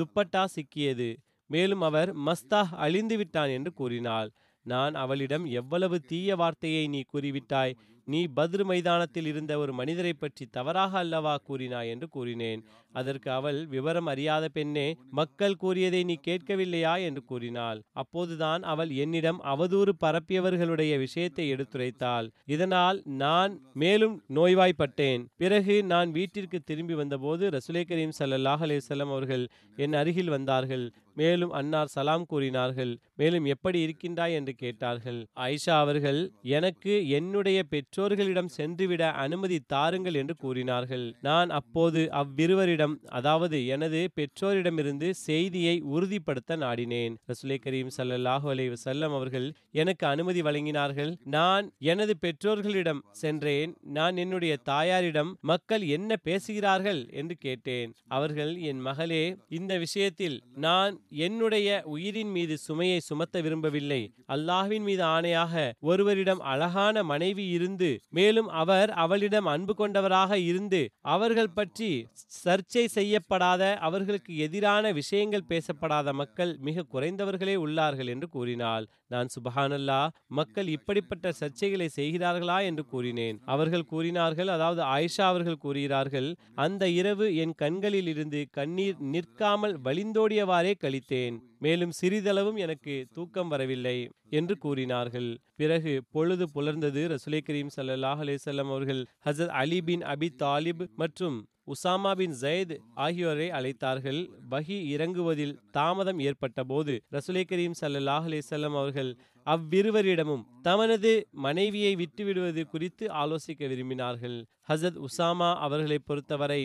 துப்பட்டா சிக்கியது. மேலும் அவர் மஸ்தாஹ் அழிந்துவிட்டான் என்று கூறினாள். நான் அவளிடம், எவ்வளவு தீய வார்த்தையை நீ கூறிவிட்டாய், நீ பத்ரு மைதானத்தில் இருந்த ஒரு மனிதரை பற்றி தவறாக அல்லவா கூறினாய் என்று கூறினேன். அதற்கு அவள், விவரம் அறியாத பெண்ணே, மக்கள் கூறியதை நீ கேட்கவில்லையா என்று கூறினாள். அப்போதுதான் அவள் என்னிடம் அவதூறு பரப்பியவர்களுடைய விஷயத்தை எடுத்துரைத்தாள். இதனால் நான் மேலும் நோய்வாய்ப்பட்டேன். பிறகு நான் வீட்டிற்கு திரும்பி வந்தபோது ரசூலே கரீம் ஸல்லல்லாஹு அலைஹி வஸல்லம் அவர்கள் என் அருகில் வந்தார்கள். மேலும் அன்னார் சலாம் கூறினார்கள். மேலும் எப்படி இருக்கின்றாய் என்று கேட்டார்கள். ஆயிஷா அவர்கள், எனக்கு என்னுடைய பெற்றோர்களிடம் சென்றுவிட அனுமதி தாருங்கள் என்று கூறினார்கள். நான் அப்போது அவ்விருவரிடம், அதாவது எனது பெற்றோரிடமிருந்து செய்தியை உறுதிப்படுத்த நாடினேன். ரசூலே கரீம் ஸல்லல்லாஹு அலைஹி வஸல்லம் அவர்கள் எனக்கு அனுமதி வழங்கினார்கள். நான் எனது பெற்றோர்களிடம் சென்றேன். நான் என்னுடைய தாயாரிடம் மக்கள் என்ன பேசுகிறார்கள் என்று கேட்டேன். அவர்கள், என் மகளே, இந்த விஷயத்தில் நான் என்னுடைய உயிரின் மீது சுமையை சுமத்த விரும்பவில்லை. அல்லாஹ்வின் மீது ஆணையாக, ஒருவரிடம் அழகான மனைவி இருந்து, மேலும் அவர் அவளிடம் அன்பு கொண்டவராக இருந்து, அவர்கள் பற்றி சர்ச்சை செய்யப்படாத, அவர்களுக்கு எதிரான விஷயங்கள் பேசப்படாத மக்கள் மிக குறைந்தவர்களே உள்ளார்கள் என்று கூறினாள். நான், சுபஹானல்லாஹ், மக்கள் இப்படிப்பட்ட சர்ச்சைகளை செய்கிறார்களா என்று கூறினேன். அவர்கள் கூறினார்கள், அதாவது ஆயிஷா அவர்கள் கூறுகிறார்கள், அந்த இரவு என் கண்களில் இருந்து கண்ணீர் நிற்காமல் வழிந்தோடியவாறே கழித்தேன். மேலும் சிறிதளவும் எனக்கு தூக்கம் வரவில்லை என்று கூறினார்கள். பிறகு பொழுது புலர்ந்தது. ரசூலே கரீம் ஸல்லல்லாஹு அலைஹி வஸல்லம் அவர்கள் ஹஜ்ரத் அலி பின் அபி தாலிப் மற்றும் உசாமா பின் ஜயத் ஆகியோரை அழைத்தார்கள். வஹி இறங்குவதில் தாமதம் ஏற்பட்ட போது ரசூலே கரீம் ஸல்லல்லாஹு அலைஹி வஸல்லம் அவர்கள் அவ்விருவரிடமும் தமது மனைவியை விட்டுவிடுவது குறித்து ஆலோசிக்க விரும்பினார்கள். ஹஜ்ரத் உசாமா அவர்களை பொறுத்தவரை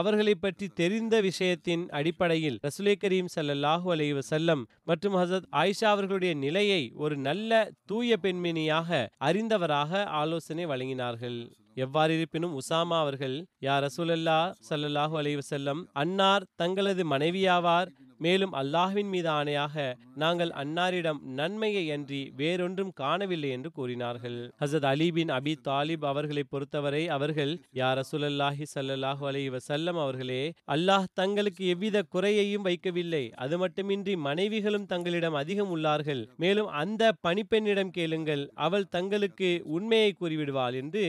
அவர்களை பற்றி தெரிந்த விஷயத்தின் அடிப்படையில் ரசூலே கரீம் ஸல்லல்லாஹு அலைஹி வஸல்லம் மற்றும் ஹஜ்ரத் ஆயிஷா அவர்களுடைய நிலையை ஒரு நல்ல தூய பெண்மணியாக அறிந்தவராக ஆலோசனை வழங்கினார்கள். எவ்வாறிருப்பினும் உசாமா அவர்கள், யா ரசூலல்லாஹ் ஸல்லல்லாஹு அலைஹி வஸல்லம், அன்னார் தங்களது மனைவியாவார். மேலும் அல்லாஹ்வின் மீது ஆணையாக, நாங்கள் அன்னாரிடம் நன்மையை அன்றி வேறொன்றும் காணவில்லை என்று கூறினார்கள். ஹஜ்ரத் அலி பின் அபி தாலிப் அவர்களை பொறுத்தவரை அவர்கள், யா ரசூலல்லாஹி ஸல்லல்லாஹு அலைஹி வஸல்லம் அவர்களே, அல்லாஹ் தங்களுக்கு எவ்வித குறையையும் வைக்கவில்லை. அது மட்டுமின்றி மனைவிகளும் தங்களிடம் அதிகம் உள்ளார்கள். மேலும் அந்த பணிப்பெண்ணிடம் கேளுங்கள், அவள் தங்களுக்கு உண்மையை கூறிவிடுவாள் என்று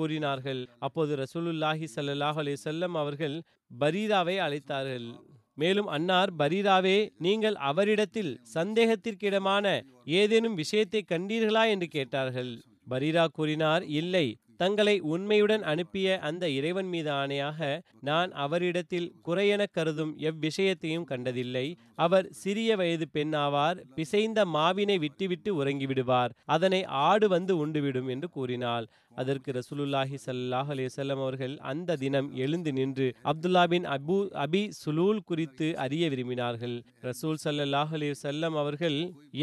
கூறினார்கள். அப்போது ரசூலுல்லாஹி ஸல்லல்லாஹு அலைஹி வஸல்லம் அவர்கள் பரீராவை அழைத்தார்கள். மேலும் அன்னார், பரீராவே, நீங்கள் அவரிடத்தில் சந்தேகத்திற்கிடமான ஏதேனும் விஷயத்தை கண்டீர்களா என்று கேட்டார்கள். பரீரா கூறினார், இல்லை, தங்களை உண்மையுடன் அனுப்பிய அந்த இறைவன் மீது ஆணையாக நான் அவரிடத்தில் குறையென கருதும் எவ்விஷயத்தையும் கண்டதில்லை. அவர் சிறிய வயது பெண் ஆவார். பிசைந்த மாவினை விட்டுவிட்டு உறங்கிவிடுவார். அதனை ஆடு வந்து உண்டுவிடும் என்று கூறினாள். அதற்கு ரசூலுல்லாஹி ஸல்லல்லாஹு அலைஹி வஸல்லம் அவர்கள் அந்த தினம் எழுந்து நின்று அப்துல்லா பின் அபி சுலூல் குறித்து அறிய விரும்பினார்கள். ரசூல் ஸல்லல்லாஹு அலைஹி வஸல்லம் அவர்கள்,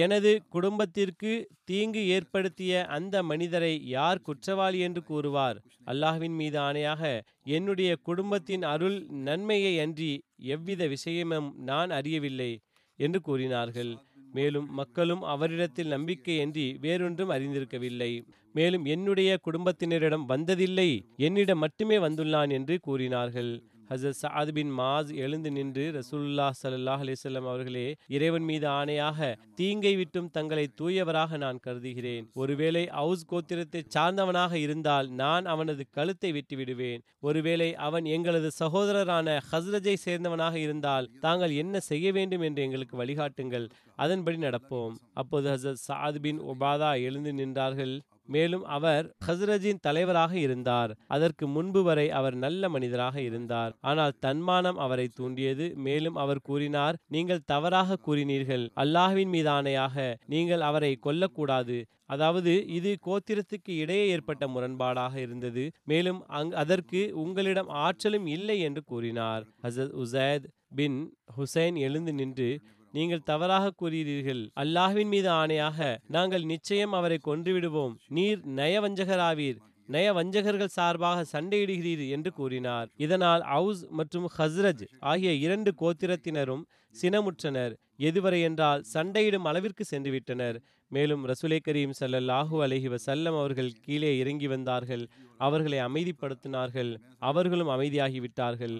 எனது குடும்பத்திற்கு தீங்கு ஏற்படுத்திய அந்த மனிதரை யார் குற்றவாளி என்று கூறுவார்? அல்லாஹ்வின் மீது ஆணையாக, என்னுடைய குடும்பத்தின் அருள் நன்மையை அன்றி எவ்வித விஷயமும் நான் அறியவில்லை என்று கூறினார்கள். மேலும் மக்களும் அவரிடத்தில் நம்பிக்கையின்றி வேறொன்றும் அறிந்திருக்கவில்லை. மேலும் என்னுடைய குடும்பத்தினரிடம் வந்ததில்லை, என்னிடம் மட்டுமே வந்துள்ளான் என்று கூறினார்கள். ஹஜ்ரத் சஅத் பின் மாஸ் எழுந்து நின்று, ரசூலுல்லாஹ் ஸல்லல்லாஹு அலைஹி வஸல்லம் அவர்களே, இறைவன் மீது ஆணையாக தீங்கை விட்டும் தங்களை தூயவராக நான் கருதுகிறேன். ஒருவேளை அவுஸ் கோத்திரத்தை சார்ந்தவனாக இருந்தால் நான் அவனது கழுத்தை வெட்டி விடுவேன். ஒருவேளை அவன் எங்களது சகோதரரான ஹஸ்ரஜை சேர்ந்தவனாக இருந்தால் தாங்கள் என்ன செய்ய வேண்டும் என்று எங்களுக்கு வழிகாட்டுங்கள், அதன்படி நடப்போம். அப்போது ஹஜ்ரத் சஅத் பின் உபாதா எழுந்து நின்றார்கள். மேலும் அவர் ஹஸ்ரஜின் தலைவராக இருந்தார். அதற்கு முன்பு வரை அவர் நல்ல மனிதராக இருந்தார். ஆனால் தன்மானம் அவரை தூண்டியது. மேலும் அவர் கூறினார், நீங்கள் தவறாக கூறினீர்கள். அல்லாஹ்வின் மீது ஆணையாக நீங்கள் அவரை கொல்லக்கூடாது. அதாவது இது கோத்திரத்துக்கு இடையே ஏற்பட்ட முரண்பாடாக இருந்தது. மேலும் அதற்கு உங்களிடம் ஆற்றலும் இல்லை என்று கூறினார். ஹஸ்ரத் உசைத் பின் ஹுசைன் எழுந்து நின்று, நீங்கள் தவறாக கூறுகிறீர்கள். அல்லாஹ்வின் மீது ஆணையாக நாங்கள் நிச்சயம் அவரை கொன்றுவிடுவோம். நீர் நயவஞ்சகராவீர். நயவஞ்சகர்கள் சார்பாக சண்டையிடுகிறீர் என்று கூறினார். இதனால் அவுஸ் மற்றும் ஹஸ்ரஜ் ஆகிய இரண்டு கோத்திரத்தினரும் சினமுற்றனர். எதுவரை என்றால் சண்டையிடும் அளவிற்கு சென்றுவிட்டனர். மேலும் ரசூலே கரீம் ஸல்லல்லாஹு அலைஹி வஸல்லம் அவர்கள் கீழே இறங்கி வந்தார்கள். அவர்களை அமைதிப்படுத்தினார்கள். அவர்களும் அமைதியாகிவிட்டார்கள்.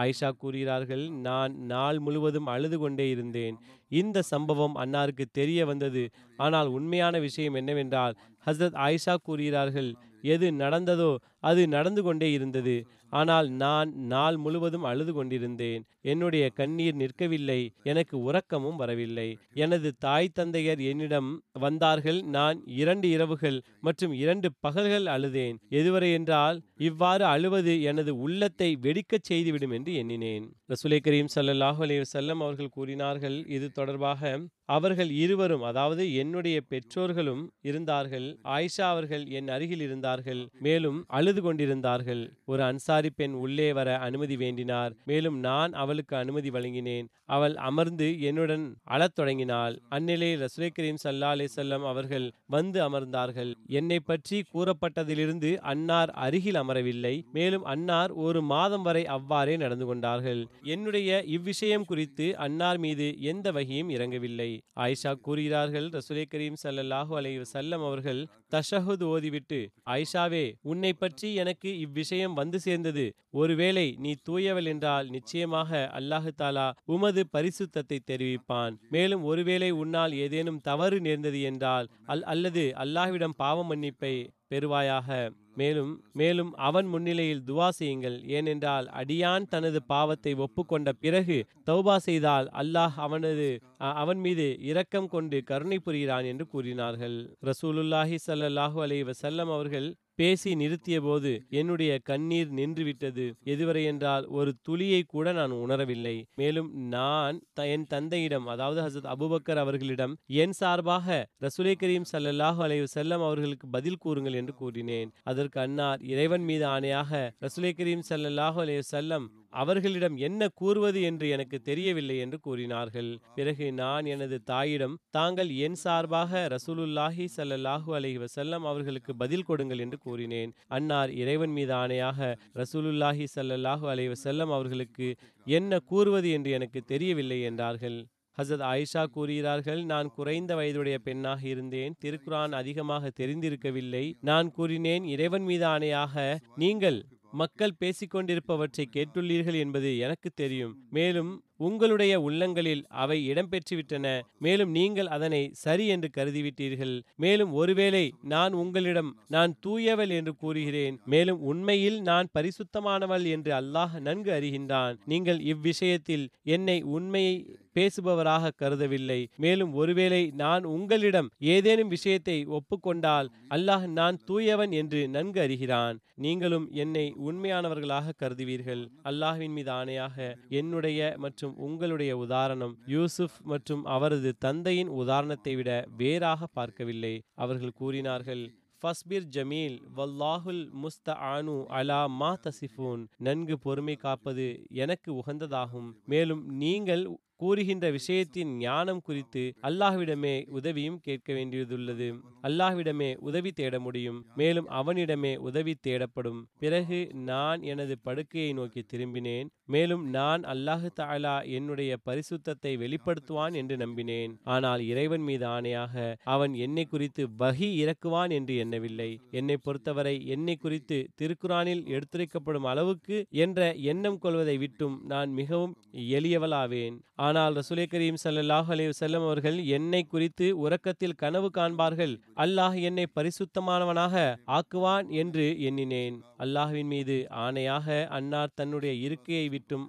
ஆயிஷா கூறுகிறார்கள், நான் நாள் முழுவதும் அழுது கொண்டே இருந்தேன். இந்த சம்பவம் அன்னாருக்கு தெரிய வந்தது. ஆனால் உண்மையான விஷயம் என்னவென்றால், ஹஸ்ரத் ஆயிஷா கூறுகிறார்கள், எது நடந்ததோ அது நடந்து கொண்டே இருந்தது. ஆனால் நான் நாள் முழுவதும் அழுது கொண்டிருந்தேன். என்னுடைய கண்ணீர் நிற்கவில்லை. எனக்கு உறக்கமும் வரவில்லை. எனது தாய் தந்தையர் என்னிடம் வந்தார்கள். நான் 2 இரவுகள் மற்றும் 2 பகல்கள் அழுதேன். எதுவரை என்றால் இவ்வாறு அழுவது எனது உள்ளத்தை வெடிக்கச் செய்துவிடும் என்று எண்ணினேன். ரசூலே கரீம் ஸல்லல்லாஹு அலைஹி வஸல்லம் அவர்கள் கூறினார்கள், இது தொடர்பாக அவர்கள் இருவரும், அதாவது என்னுடைய பெற்றோர்களும் இருந்தார்கள், ஆயிஷா அவர்கள் என் அருகில் இருந்தார்கள், மேலும் அழுது கொண்டிருந்தார்கள். ஒரு அன்சாரி பெண் உள்ளே வர அனுமதி வேண்டினார். மேலும் நான் அவளுக்கு அனுமதி வழங்கினேன். அவள் அமர்ந்து என்னுடன் அழத் தொடங்கினாள். அந்நிலையில் ரசூலே கரீம் ஸல்லல்லாஹு அலைஹி வஸல்லம் அவர்கள் வந்து அமர்ந்தார்கள். என்னை பற்றி கூறப்பட்டதிலிருந்து அன்னார் அருகில் அமரவில்லை. மேலும் அன்னார் 1 மாதம் வரை அவ்வாறே நடந்து கொண்டார்கள். என்னுடைய இவ்விஷயம் குறித்து அன்னார் மீது எந்த வகையும் இறங்கவில்லை. ஆயிஷா கூறுகிறார்கள், ரசூலே கரீம் ஸல்லல்லாஹு அலைஹி வஸல்லம் அவர்கள் தஷஹுத் ஓதிவிட்டு, ஆயிஷாவே, உன்னை பற்றி எனக்கு இவ்விஷயம் வந்து சேர்ந்தது, ஒருவேளை நீ தூயவள் என்றால் நிச்சயமாக அல்லாஹு தாலா உமது பரிசுத்தத்தை தெரிவிப்பான். மேலும் ஒருவேளை உன்னால் ஏதேனும் தவறு நேர்ந்தது என்றால் அல்லது அல்லாஹ்விடம் பாவ மன்னிப்பை பெறுவாயாக. மேலும் அவன் முன்னிலையில் துவா செய்யுங்கள், ஏனென்றால் அடியான் தனது பாவத்தை ஒப்புக்கொண்ட பிறகு தௌபா செய்தால் அல்லாஹ் அவன் மீது இரக்கம் கொண்டு கருணை புரிகிறான் என்று கூறினார்கள். ரசூலுல்லாஹி ஸல்லல்லாஹு அலைஹி வஸல்லம் அவர்கள் பேசி நிறுத்திய போது என்னுடைய கண்ணீர் நின்றுவிட்டது. எதுவரை என்றால் ஒரு துளியை கூட நான் உணரவில்லை. மேலும் நான் என் தந்தையிடம், அதாவது ஹசரத் அபூபக்கர் அவர்களிடம், என் சார்பாக ரசூலே கரீம் ஸல்லல்லாஹு அலைஹி வஸல்லம் அவர்களுக்கு பதில் கூறுங்கள் என்று கூறினேன். அதற்கு அன்னார், இறைவன் மீது ஆணையாக, ரசூலே கரீம் ஸல்லல்லாஹு அலைஹி வஸல்லம் அவர்களிடம் என்ன கூறுவது என்று எனக்கு தெரியவில்லை என்று கூறினார்கள். பிறகு நான் எனது தாயிடம், தாங்கள் என் சார்பாக ரசூலுல்லாஹி ஸல்லல்லாஹு அலைஹி வஸல்லம் அவர்களுக்கு பதில் கொடுங்கள் என்று கூறினேன். அன்னார், இறைவன் மீது ஆணையாக, ரசூலுல்லாஹி ஸல்லல்லாஹு அலைஹி வஸல்லம் அவர்களுக்கு என்ன கூறுவது என்று எனக்கு தெரியவில்லை என்றார்கள். ஹசரத் ஆயிஷா கூறுகிறார்கள், நான் குறைந்த வயதுடைய பெண்ணாக இருந்தேன். திருக்குரான் அதிகமாக தெரிந்திருக்கவில்லை. நான் கூறினேன், இறைவன் மீது ஆணையாக, நீங்கள் மக்கள் பேசிக்கொண்டிருப்பவற்றை கேட்டுள்ளீர்கள் என்பது எனக்கு தெரியும். மேலும் உங்களுடைய உள்ளங்களில் அவை இடம்பெற்றுவிட்டன. மேலும் நீங்கள் அதனை சரி என்று கருதிவிட்டீர்கள். மேலும் ஒருவேளை நான் உங்களிடம், நான் தூயவள் என்று கூறுகிறேன். மேலும் உண்மையில் நான் பரிசுத்தமானவள் என்று அல்லாஹ் நன்கு அறிகின்றான். நீங்கள் இவ்விஷயத்தில் என்னை உண்மையை பேசுபவராக கருதவில்லை. மேலும் ஒருவேளை நான் உங்களிடம் ஏதேனும் விஷயத்தை ஒப்புக்கொண்டால் அல்லாஹ் நான் தூயவன் என்று நன்கு அறிகிறான். நீங்களும் என்னை உண்மையானவர்களாக கருதுவீர்கள். அல்லாஹ்வின் மீது ஆணையாக, என்னுடைய மற்றும் உங்களுடைய உதாரணம் யூசுப் மற்றும் அவரது தந்தையின் உதாரணத்தை விட வேறாக பார்க்கவில்லை. அவர்கள் கூறினார்கள், ஃபஸ்பிர் ஜமீல் வல்லாஹுல் முஸ்தஆனு அலா மா தசிஃபூன். நன்கு பொறுமை காப்பது எனக்கு உகந்ததாகும். மேலும் நீங்கள் கூறுகின்ற விஷயத்தின் ஞானம் குறித்து அல்லாஹ்விடமே உதவியும் கேட்க வேண்டியதுள்ளது. அல்லாஹ்விடமே உதவி தேட முடியும். மேலும் அவனிடமே உதவி தேடப்படும். பிறகு நான் எனது படுக்கையை நோக்கி திரும்பினேன். மேலும் நான் அல்லாஹு தஆலா என்னுடைய பரிசுத்தத்தை வெளிப்படுத்துவான் என்று நம்பினேன். ஆனால் இறைவன் மீது ஆணையாக, அவன் என்னை குறித்து வஹி இறக்குவான் என்று எண்ணவில்லை. என்னை பொறுத்தவரை என்னை குறித்து திருக்குரானில் எடுத்துரைக்கப்படும் அளவுக்கு என்ற எண்ணம் கொள்வதை விட்டும் நான் மிகவும் எளியவளாவேன். ஆனால் ரசூலே கரீம் ஸல்லல்லாஹு அலைஹி வஸல்லம் அவர்கள் என்னை குறித்து உறக்கத்தில் கனவு காண்பார்கள். அல்லாஹ் என்னை பரிசுத்தமானவனாக ஆக்குவான் என்று எண்ணினேன். அல்லாஹ்வின் மீது ஆணையாக, அன்னார் தன்னுடைய இருக்கையை விட்டும்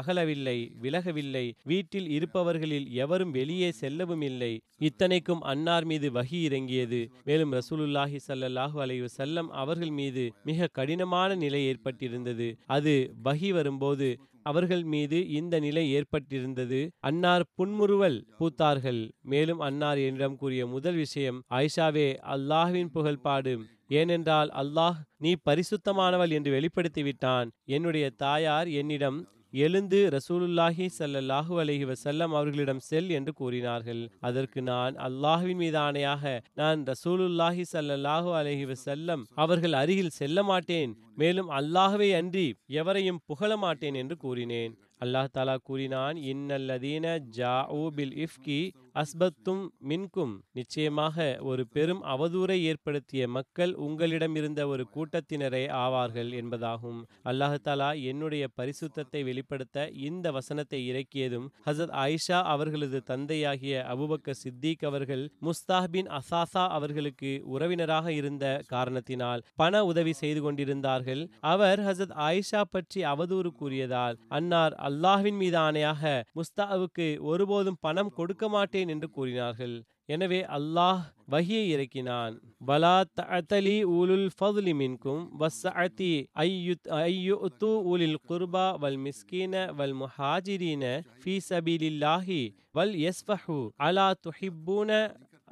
அகலவில்லை, விலகவில்லை. வீட்டில் இருப்பவர்களில் எவரும் வெளியே செல்லவும் இல்லை. இத்தனைக்கும் அன்னார் மீது வஹி இறங்கியது. மேலும் ரசூலுல்லாஹி ஸல்லல்லாஹு அலைஹி வஸல்லம் அவர்கள் மீது மிக கடினமான நிலை ஏற்பட்டிருந்தது. அது வஹி வரும்போது அவர்கள் மீது இந்த நிலை ஏற்பட்டிருந்தது. அன்னார் புன்முறுவல் பூத்தார்கள். மேலும் அன்னார் என்னிடம் கூறிய முதல் விஷயம், ஆயிஷாவே, அல்லாஹ்வின் புகழ்பாடு, ஏனென்றால் அல்லாஹ் நீ பரிசுத்தமானவள் என்று வெளிப்படுத்திவிட்டான். என்னுடைய தாயார் என்னிடம், எழுந்து ரசூலுல்லாஹி ஸல்லல்லாஹு அலைஹி வஸல்லம் அவர்களிடம் செல் என்று கூறினார்கள். அதற்கு நான், அல்லாஹ்வின் மீது ஆணையாக, நான் ரசூலுல்லாஹி ஸல்லல்லாஹு அலைஹி வஸல்லம் அவர்கள் அருகில் செல்ல மாட்டேன். மேலும் அல்லாஹ்வை அன்றி எவரையும் புகழ மாட்டேன் என்று கூறினேன். அல்லாஹ் தாலா கூறினான், இன்னல்லதீன ஜாஉ பில் இஃப்கி அஸ்பத்தும் மின்கும், நிச்சயமாக ஒரு பெரும் அவதூரை ஏற்படுத்திய மக்கள் உங்களிடமிருந்த ஒரு கூட்டத்தினரே ஆவார்கள் என்பதாகும். அல்லாஹ் தஆலா என்னுடைய பரிசுத்தத்தை வெளிப்படுத்த இந்த வசனத்தை இறக்கியதும் ஹஸரத் ஆயிஷா அவர்களது தந்தையாகிய அபூபக்கர் சித்திக் அவர்கள் முஸ்தாஹ் பின் அசாசா அவர்களுக்கு உறவினராக இருந்த காரணத்தினால் பண உதவி செய்து கொண்டிருந்தார்கள். அவர் ஹஸரத் ஆயிஷா பற்றி அவதூறு கூறியதால் அன்னார் அல்லாஹ்வின் மீது ஆணையாக முஸ்தாஹ்வுக்கு ஒருபோதும் பணம் கொடுக்க மாட்டேன் என்று கூறினார்கள். எனவே அல்லாஹ் வஹியை இறக்கினான், வலா தஅதலி உலுல் ஃபதுலி மின்கும் வஸ்ஸஅதி ஐயுது உலில் குர்பா வல் மிஸ்கீன வல் முஹாஜிரீன ஃபீ சபீலில்லாஹி வல் யஸ்ஃபஹு அலா துஹிப்பூன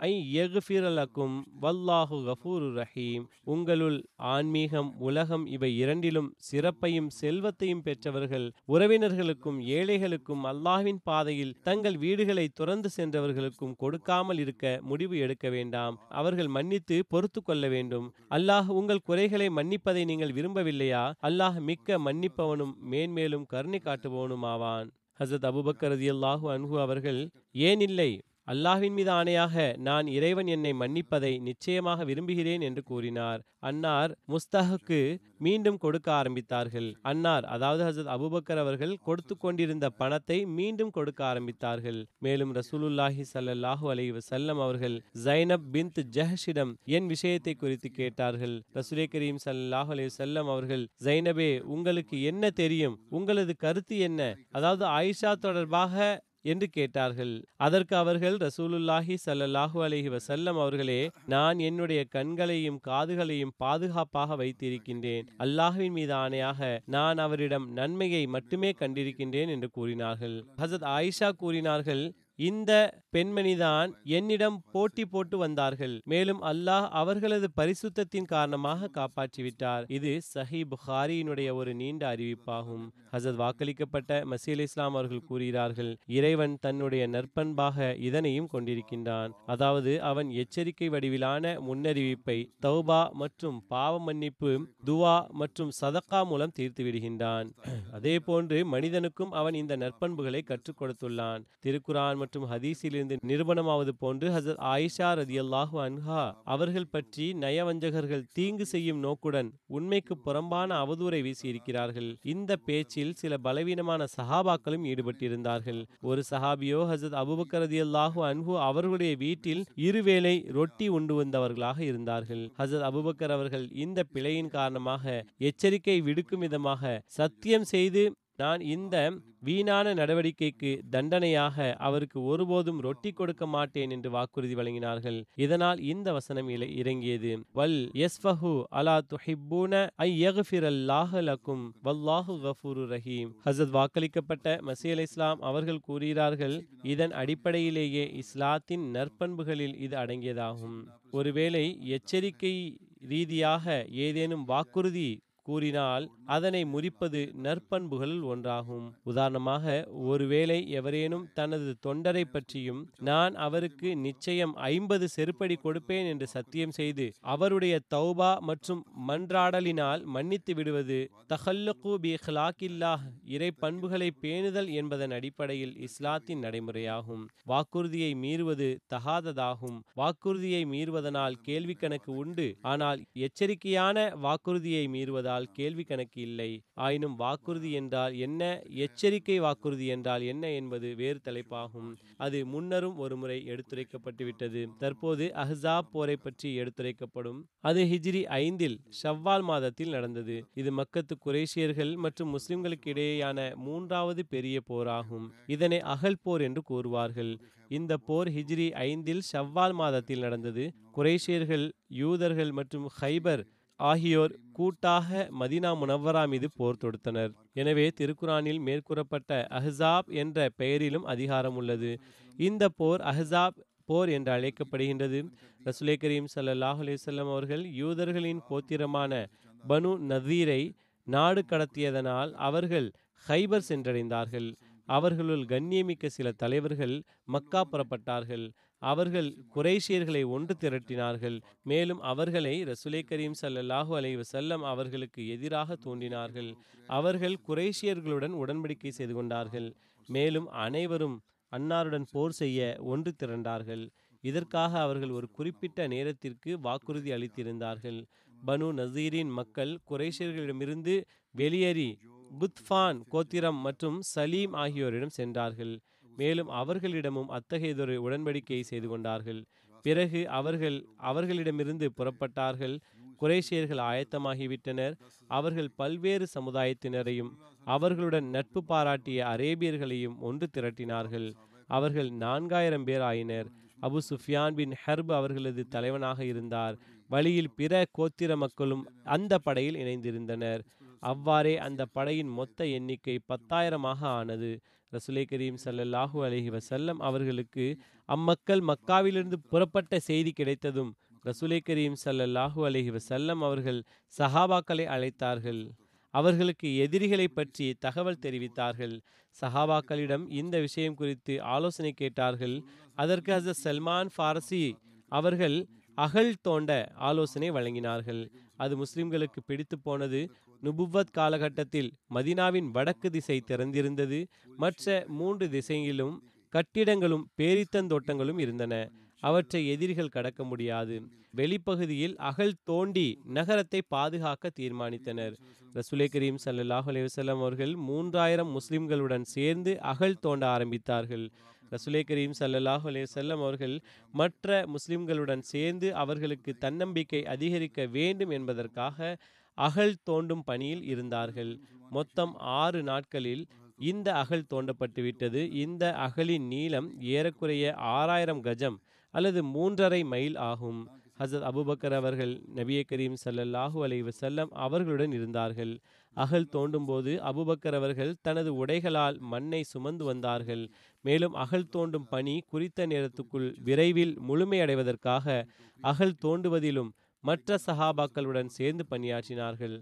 ஐ யஃபிரலக்கும் வல்லாஹு கஃபூரு ரஹீம். உங்களுள் ஆன்மீகம், உலகம் இவை இரண்டிலும் சிறப்பையும் செல்வத்தையும் பெற்றவர்கள் உறவினர்களுக்கும் ஏழைகளுக்கும் அல்லாஹ்வின் பாதையில் தங்கள் வீடுகளை துறந்து சென்றவர்களுக்கும் கொடுக்காமல் இருக்க முடிவு எடுக்க வேண்டாம். அவர்கள் மன்னித்து பொறுத்து கொள்ள வேண்டும். அல்லாஹ் உங்கள் குறைகளை மன்னிப்பதை நீங்கள் விரும்பவில்லையா? அல்லாஹ் மிக்க மன்னிப்பவனும் மேன்மேலும் கருணை காட்டுபவனுமாவான். ஹஸரத் அபூபக்கர் ரலியல்லாஹு அன்ஹு அவர்கள், ஏன் இல்லை, அல்லாஹ்வின் மீது ஆணையாக நான் இறைவன் என்னை மன்னிப்பதை நிச்சயமாக விரும்புகிறேன் என்று கூறினார். அன்னார் முஸ்தாஹுக்கு மீண்டும் கொடுக்க ஆரம்பித்தார்கள். அன்னார் அதாவது ஹஸரத் அபூபக்கர் அவர்கள் கொடுத்து கொண்டிருந்த பணத்தை மீண்டும் கொடுக்க ஆரம்பித்தார்கள். மேலும் ரசூலுல்லாஹி ஸல்லல்லாஹு அலைஹி வஸல்லம் அவர்கள் ஸைனப் பின்த் ஜஹ்ஷிடம் என் விஷயத்தை குறித்து கேட்டார்கள். ரசூலே கரீம் ஸல்லல்லாஹு அலைஹி வஸல்லம் அவர்கள், ஸைனபே, உங்களுக்கு என்ன தெரியும், உங்களது கருத்து என்ன, அதாவது ஆயிஷா தொடர்பாக என்று கேட்டார்கள். அதற்கு அவர்கள், ரசூலுல்லாஹி ஸல்லல்லாஹு அலைஹி வஸல்லம் அவர்களே, நான் என்னுடைய கண்களையும் காதுகளையும் பாதுகாப்பாக வைத்திருக்கின்றேன். அல்லாஹ்வின் மீது ஆணையாக நான் அவரிடம் நன்மையை மட்டுமே கண்டிருக்கின்றேன் என்று கூறினார்கள். ஹஸரத் ஆயிஷா கூறினார்கள், இந்த பெண்மணிதான் என்னிடம் போட்டி போட்டு வந்தார்கள், மேலும் அல்லாஹ் அவர்களது பரிசுத்தத்தின் காரணமாக காப்பாற்றிவிட்டார். இது சஹி புகாரியினுடைய ஒரு நீண்ட அறிவிப்பாகும். ஹஸரத் வாக்களிக்கப்பட்ட மசீல் இஸ்லாம் அவர்கள் கூறுகிறார்கள், இறைவன் தன்னுடைய நற்பண்பாக இதனையும் கொண்டிருக்கின்றான். அதாவது அவன் எச்சரிக்கை வடிவிலான முன்னறிவிப்பை தௌபா மற்றும் பாவ மன்னிப்பு, துவா மற்றும் சதக்கா மூலம் தீர்த்து விடுகின்றான். அதே போன்று மனிதனுக்கும் அவன் இந்த நற்பண்புகளை கற்றுக் கொடுத்துள்ளான். திருக்குரான் மற்றும் ஹதீஸிலிருந்து நிரூபணமாவது போன்று ஹஸரத் ஆயிஷா ரதியல்லாஹு அன்ஹா அவர்கள் பற்றி நயவஞ்சகர்கள் தீங்கு செய்யும் நோக்குடன் உண்மைக்கு புறம்பான அவதூரை வீசியிருக்கிறார்கள். இந்த பேச்சில் சில பலவீனமான சஹாபாக்களும் ஈடுபட்டிருந்தார்கள். ஒரு சஹாபியோ ஹஸரத் அபூபக்கர் ரதியல்லாஹு அன்ஹு அவர்களுடைய வீட்டில் இருவேளை ரொட்டி உண்டு வந்தவர்களாக இருந்தார்கள். ஹஸரத் அபூபக்கர் அவர்கள் இந்த பிழையின் காரணமாக எச்சரிக்கை விடுக்கும் விதமாக, சத்தியம் செய்து நான் இந்த வீணான நடவடிக்கைக்கு தண்டனையாக அவருக்கு ஒருபோதும் ரொட்டி கொடுக்க மாட்டேன் என்று வாக்குறுதி வழங்கினார்கள். இதனால் இந்த வசனம் இறங்கியது, வல் யஸ்ஃபஹு அலா துஹிப்பூன ஐ யஃபிரல்லாஹு லக்கும் வல்லாஹு கஃபூரு ரஹீம். ஹஸரத் வாக்களிக்கப்பட்ட மஸீஹ் இஸ்லாம் அவர்கள் கூறுகிறார்கள், இதன் அடிப்படையிலேயே இஸ்லாத்தின் நற்பண்புகளில் இது அடங்கியதாகும். ஒருவேளை எச்சரிக்கை ரீதியாக ஏதேனும் வாக்குறுதி கூறினால் அதனை முறிப்பது நற்பண்புகளில் ஒன்றாகும். உதாரணமாக, ஒருவேளை எவரேனும் தனது தொண்டரை பற்றியும் நான் அவருக்கு நிச்சயம் 50 செருப்படி கொடுப்பேன் என்று சத்தியம் செய்து அவருடைய தௌபா மற்றும் மன்றாடலினால் மன்னித்து விடுவது தஹல்லுகு பி இஹ்லாகில்லாஹ், இறை பண்புகளை பேணுதல் என்பதன் அடிப்படையில் இஸ்லாத்தின் நடைமுறையாகும். வாக்குறுதியை மீறுவது தகாததாகும். வாக்குறுதியை மீறுவதனால் கேள்வி கணக்கு உண்டு. ஆனால் எச்சரிக்கையான வாக்குறுதியை மீறுவதால் கேள்வி கணக்கு இல்லை. ஆயினும் வாக்குறுதி என்றால் என்ன, எச்சரிக்கை வாக்குறுதி என்றால் என்ன என்பது வேறு தலைப்பாகும். அது முன்னரும் ஒருமுறை எடுத்துரைக்கப்பட்டுவிட்டது. தற்போது அஹ்ஸாப் போரை பற்றி எடுத்துரைக்கப்படும். அது ஹிஜ்ரி 5 ஷவ்வால் மாதத்தில் நடந்தது. இது மக்கத்து குறைஷியர்கள் மற்றும் முஸ்லிம்களுக்கு இடையேயான 3வது பெரிய போராகும். இதனை அகல் போர் என்று கூறுவார்கள். இந்த போர் ஹிஜ்ரி 5 ஷவ்வால் மாதத்தில் நடந்தது. குறைஷியர்கள், யூதர்கள் மற்றும் ஹைபர் ஆகியோர் கூட்டாக மதீனா முனவ்வரா மீது போர் தொடுத்தனர். எனவே திருக்குரானில் மேற்கூறப்பட்ட அஹ்ஸாப் என்ற பெயரிலும் அதிகாரம் உள்ளது. இந்த போர் அஹ்ஸாப் போர் என்று அழைக்கப்படுகின்றது. ரசூலே கரீம் ஸல்லல்லாஹு அலைஹி வஸல்லம் அவர்கள் யூதர்களின் கோத்திரமான பனு நதீரை நாடு கடத்தியதனால் அவர்கள் ஹைபர் சென்றடைந்தார்கள். அவர்களுள் கண்ணியமிக்க சில தலைவர்கள் மக்கா புறப்பட்டார்கள். அவர்கள் குறைஷியர்களை ஒன்று திரட்டினார்கள். மேலும் அவர்களை ரசூலே கரீம் ஸல்லல்லாஹு அலைஹி வஸல்லம் அவர்களுக்கு எதிராக தூண்டினார்கள். அவர்கள் குறைஷியர்களுடன் உடன்படிக்கை செய்து கொண்டார்கள். மேலும் அனைவரும் அன்னாருடன் போர் செய்ய ஒன்று திரண்டார்கள். இதற்காக அவர்கள் ஒரு குறிப்பிட்ட நேரத்திற்கு வாக்குறுதி அளித்திருந்தார்கள். பனு நசீரின் மக்கள் குறைஷியர்களிடமிருந்து வெளியேறி புத்ஃபான் கோத்திரம் மற்றும் சலீம் ஆகியோரிடம் சென்றார்கள். மேலும் அவர்களிடமும் அத்தகையதொரு உடன்படிக்கையை செய்து கொண்டார்கள். பிறகு அவர்களிடமிருந்து புறப்பட்டார்கள். குறைஷியர்கள் ஆயத்தமாகிவிட்டனர். அவர்கள் பல்வேறு சமுதாயத்தினரையும் அவர்களுடன் நட்பு பாராட்டிய அரேபியர்களையும் ஒன்று திரட்டினார்கள். அவர்கள் 4000 பேர் ஆயினர். அபு சுஃபியான் பின் ஹர்ப் அவர்களது தலைவனாக இருந்தார். வழியில் பிற கோத்திர மக்களும் அந்த படையில் இணைந்திருந்தனர். அவ்வாறே அந்த படையின் மொத்த எண்ணிக்கை 10,000 ஆனது. ரசூலே கரீம் ஸல்லல்லாஹு அலைஹி வஸல்லம் அவர்களுக்கு அம்மக்கள் மக்காவிலிருந்து புறப்பட்ட செய்தி கிடைத்ததும் ரசூலே கரீம் ஸல்லல்லாஹு அலைஹி வஸல்லம் அவர்கள் சஹாபாக்களை அழைத்தார்கள். அவர்களுக்கு எதிரிகளை பற்றி தகவல் தெரிவித்தார்கள். சஹாபாக்களிடம் இந்த விஷயம் குறித்து ஆலோசனை கேட்டார்கள். அதற்கு ஹஸரத் சல்மான் ஃபாரசி அவர்கள் அகழ் தோண்ட ஆலோசனை வழங்கினார்கள். அது முஸ்லிம்களுக்கு பிடித்து போனது. நுபுவத் காலகட்டத்தில் மதினாவின் வடக்கு திசை திறந்திருந்தது. மற்ற 3 திசையிலும் கட்டிடங்களும் பேரித்தந்தோட்டங்களும் இருந்தன. அவற்றை எதிரிகள் கடக்க முடியாது. வெளிப்பகுதியில் அகழ் தோண்டி நகரத்தை பாதுகாக்க தீர்மானித்தனர். ரசூலே கரீம் ஸல்லல்லாஹு அலைஹி வஸல்லம் அவர்கள் 3000 முஸ்லிம்களுடன் சேர்ந்து அகழ் தோண்ட ஆரம்பித்தார்கள். ரசூலே கரீம் ஸல்லல்லாஹு அலைஹி வஸல்லம் அவர்கள் மற்ற முஸ்லிம்களுடன் சேர்ந்து அவர்களுக்கு தன்னம்பிக்கை அதிகரிக்க வேண்டும் என்பதற்காக அகழ் தோண்டும் பணியில் இருந்தார்கள். மொத்தம் 6 நாட்களில் இந்த அகழ் தோண்டப்பட்டுவிட்டது. இந்த அகழின் நீளம் ஏறக்குறைய 6000 கஜம் அல்லது 3.5 மைல் ஆகும். ஹஸரத் அபூபக்கர் அவர்கள் நபியே கரீம் ஸல்லல்லாஹு அலைஹி வஸல்லம் அவர்களுடன் இருந்தார்கள். அகழ் தோண்டும் போது அபூபக்கர் அவர்கள் தனது உடைகளால் மண்ணை சுமந்து வந்தார்கள். மேலும் அகழ் தோண்டும் பணி குறித்த நேரத்துக்குள் விரைவில் முழுமையடைவதற்காக அகழ் தோண்டுவதிலும் மற்ற சஹாபாக்களுடன் சேர்ந்து பணியாற்றினார்கள்.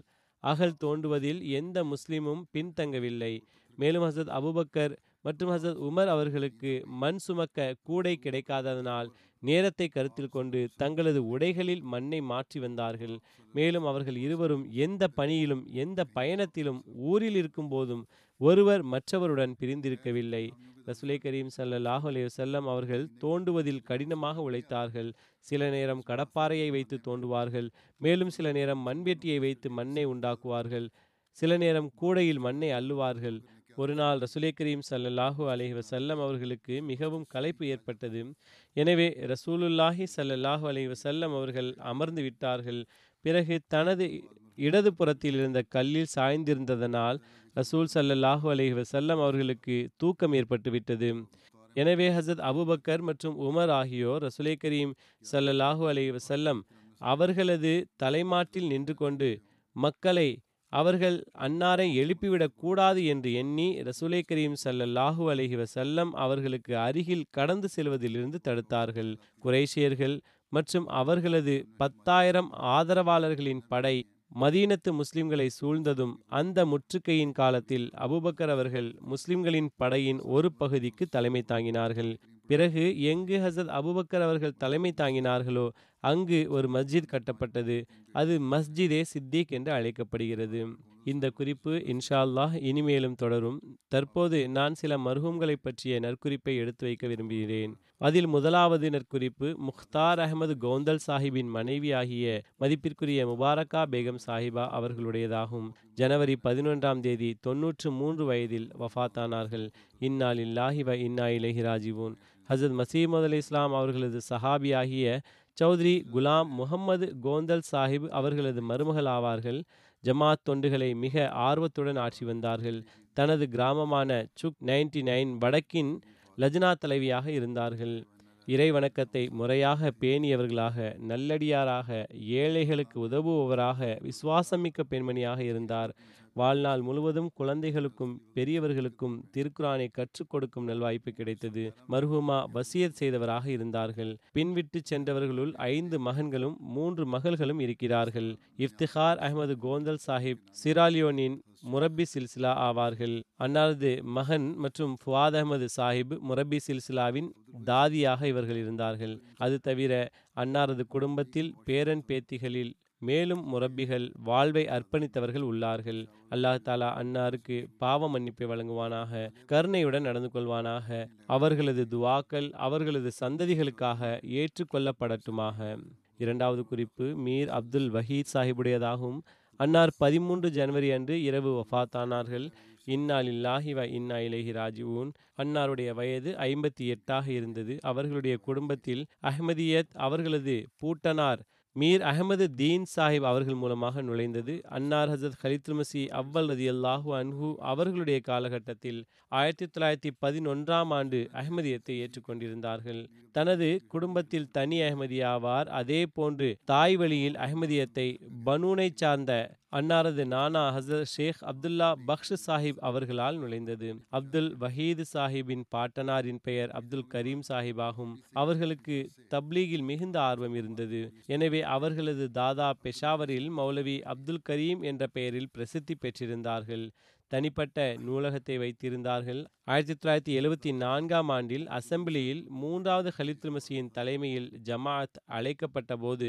அகழ் தோண்டுவதில் எந்த முஸ்லிமும் பின்தங்கவில்லை. மேலும் ஹஸரத் அபூபக்கர் மற்றும் ஹஸரத் உமர் அவர்களுக்கு மண் சுமக்க கூடை கிடைக்காததனால் நேரத்தை கருத்தில் கொண்டு தங்களது உடைகளில் மண்ணை மாற்றி வந்தார்கள். மேலும் அவர்கள் இருவரும் எந்த பணியிலும் எந்த பயணத்திலும் ஊரில் இருக்கும் போதும் ஒருவர் மற்றவருடன் பிரிந்திருக்கவில்லை. ரசூலே கரீம் ஸல்லல்லாஹு அலைஹி வஸல்லம் அவர்கள் தோண்டுவதில் கடினமாக உழைத்தார்கள். சில நேரம் கடப்பாறையை வைத்து தோண்டுவார்கள். மேலும் சில நேரம் மண்வெட்டியை வைத்து மண்ணை உண்டாக்குவார்கள். சில நேரம் கூடையில் மண்ணை அள்ளுவார்கள். ஒரு நாள் ரசூலே கரீம் ஸல்லல்லாஹு அலைஹி வஸல்லம் அவர்களுக்கு மிகவும் களைப்பு ஏற்பட்டது. எனவே ரசூலுல்லாஹி ஸல்லல்லாஹு அலைஹி வஸல்லம் அவர்கள் அமர்ந்து விட்டார்கள். பிறகு தனது இடதுபுறத்தில் இருந்த கல்லில் சாய்ந்திருந்ததனால் ரசூல் ஸல்லல்லாஹு அலைஹி வஸல்லம் அவர்களுக்கு தூக்கம் ஏற்பட்டுவிட்டது. எனவே ஹஸரத் அபூபக்கர் மற்றும் உமர் ஆகியோர் ரசூலே கரீம் ஸல்லல்லாஹு அலைஹி வஸல்லம் அவர்களது தலைமாட்டில் நின்று கொண்டு மக்களை அவர்கள் அன்னாரை எழுப்பிவிடக்கூடாது என்று எண்ணி ரசூலே கரீம் ஸல்லல்லாஹு அலைஹி வஸல்லம் அவர்களுக்கு அருகில் கடந்து செல்வதிலிருந்து தடுத்தார்கள். குறைஷியர்கள் மற்றும் அவர்களது 10,000 ஆதரவாளர்களின் படை மதீனத்து முஸ்லிம்களை சூழ்ந்ததும் அந்த முற்றுகையின் காலத்தில் அபூபக்கர் அவர்கள் முஸ்லிம்களின் படையின் ஒரு பகுதிக்கு தலைமை தாங்கினார்கள். பிறகு எங்கு ஹஸரத் அபூபக்கர் அவர்கள் தலைமை தாங்கினார்களோ அங்கு ஒரு மஸ்ஜித் கட்டப்பட்டது. அது மஸ்ஜிதே சித்திக் என்று அழைக்கப்படுகிறது. இந்த குறிப்பு இன்ஷா அல்லாஹ் இனிமேலும் தொடரும். தற்போது நான் சில மர்ஹூம்களை பற்றிய நற்குறிப்பை எடுத்து வைக்க விரும்புகிறேன். அதில் முதலாவது நற்குறிப்பு முக்தார் அகமது கோந்தல் சாஹிப்பின் மனைவி ஆகிய மதிப்பிற்குரிய முபாரக்கா பேகம் சாஹிபா அவர்களுடையதாகும். ஜனவரி 11 93 வயதில் வஃபாத்தானார்கள். இன்னா லில்லாஹி வ இன்னா இலைஹி ராஜிவூன். ஹஸரத் மஸீஹ் மவ்ஊத் இஸ்லாம் அவர்களது சஹாபி ஆகிய சௌத்ரி குலாம் முகமது கோந்தல் சாஹிப் அவர்களது மருமகள் ஆவார்கள். ஜமாத் தொண்டுகளை மிக ஆர்வத்துடன் ஆற்றி வந்தார்கள். தனது கிராமமான சுக் 99 வடக்கின் லஜ்னா தலைவியாக இருந்தார்கள். இறை வணக்கத்தை முறையாக பேணியவர்களாக, நல்லடியாராக, ஏழைகளுக்கு உதவுபவராக, விசுவாசமிக்க பெண்மணியாக இருந்தார். வாழ்நாள் முழுவதும் குழந்தைகளுக்கும் பெரியவர்களுக்கும் திருக்குரானை கற்றுக் கொடுக்கும் நல்வாய்ப்பு கிடைத்தது. மர்ஹூமா வசியத் செய்தவராக இருந்தார்கள். பின்விட்டு சென்றவர்களுள் 5 மகன்களும் 3 மகள்களும் இருக்கிறார்கள். இஃப்திகார் அகமது கோந்தல் சாஹிப் சிராலியோனின் முரப்பி சில்சிலா ஆவார்கள். அன்னாரது மகன் மற்றும் ஃபுவாத் அகமது சாஹிப் முரப்பி சில்சிலாவின் தாதியாக இவர்கள் இருந்தார்கள். அது தவிர அன்னாரது குடும்பத்தில் பேரன் பேத்திகளில் மேலும் முரப்பிகள் வாழ்வை அர்ப்பணித்தவர்கள் உள்ளார்கள். அல்லாஹ் தாலா அன்னாருக்கு பாவ மன்னிப்பை வழங்குவானாக, கருணையுடன் நடந்து கொள்வானாக. அவர்களது துவாக்கள் அவர்களது சந்ததிகளுக்காக ஏற்றுக்கொள்ளப்படட்டுமாக. இரண்டாவது குறிப்பு மீர் அப்துல் வஹீத் சாஹிபுடையதாகும். அன்னார் 13 ஜனவரி அன்று இரவு வஃபாத்தானார்கள். இன்னா லில்லாஹி வ இன்னா இலைஹி ராஜிஊன். அன்னாருடைய வயது 58ஆக இருந்தது. அவர்களுடைய குடும்பத்தில் அஹ்மதியத் அவர்களது பூட்டனார் மீர் அஹமது தீன் சாஹிப் அவர்கள் மூலமாக நுழைந்தது. அன்னார் ஹசரத் கலீத்துல் மசீஹ் அவ்வல் ரதியல்லாஹு அன்ஹு அவர்களுடைய காலகட்டத்தில் 1911ஆம் ஆண்டு அஹ்மதியத்தை ஏற்றுக்கொண்டிருந்தார்கள். தனது குடும்பத்தில் தனி அஹ்மதியாவார். அதே போன்று தாய் வழியில் அஹ்மதியத்தை பனூனை சார்ந்த அன்னாரது நானா ஹசரத் ஷேக் அப்துல்லா பக்ஷ் சாஹிப் அவர்களால் நுழைந்தது. அப்துல் வஹீத் சாஹிப்பின் பாட்டனாரின் பெயர் அப்துல் கரீம் சாஹிப் ஆகும். அவர்களுக்கு தப்லீகில் மிகுந்த ஆர்வம் இருந்தது. எனவே அவர்களது தாதா பெஷாவரில் மௌலவி அப்துல் கரீம் என்ற பெயரில் பிரசித்தி பெற்றிருந்தார்கள். தனிப்பட்ட நூலகத்தை வைத்திருந்தார்கள். 1974ஆம் ஆண்டில் அசம்பிளியில் 3வது கலீத்துல் மசீஹின் தலைமையில் ஜமாஅத் அழைக்கப்பட்ட போது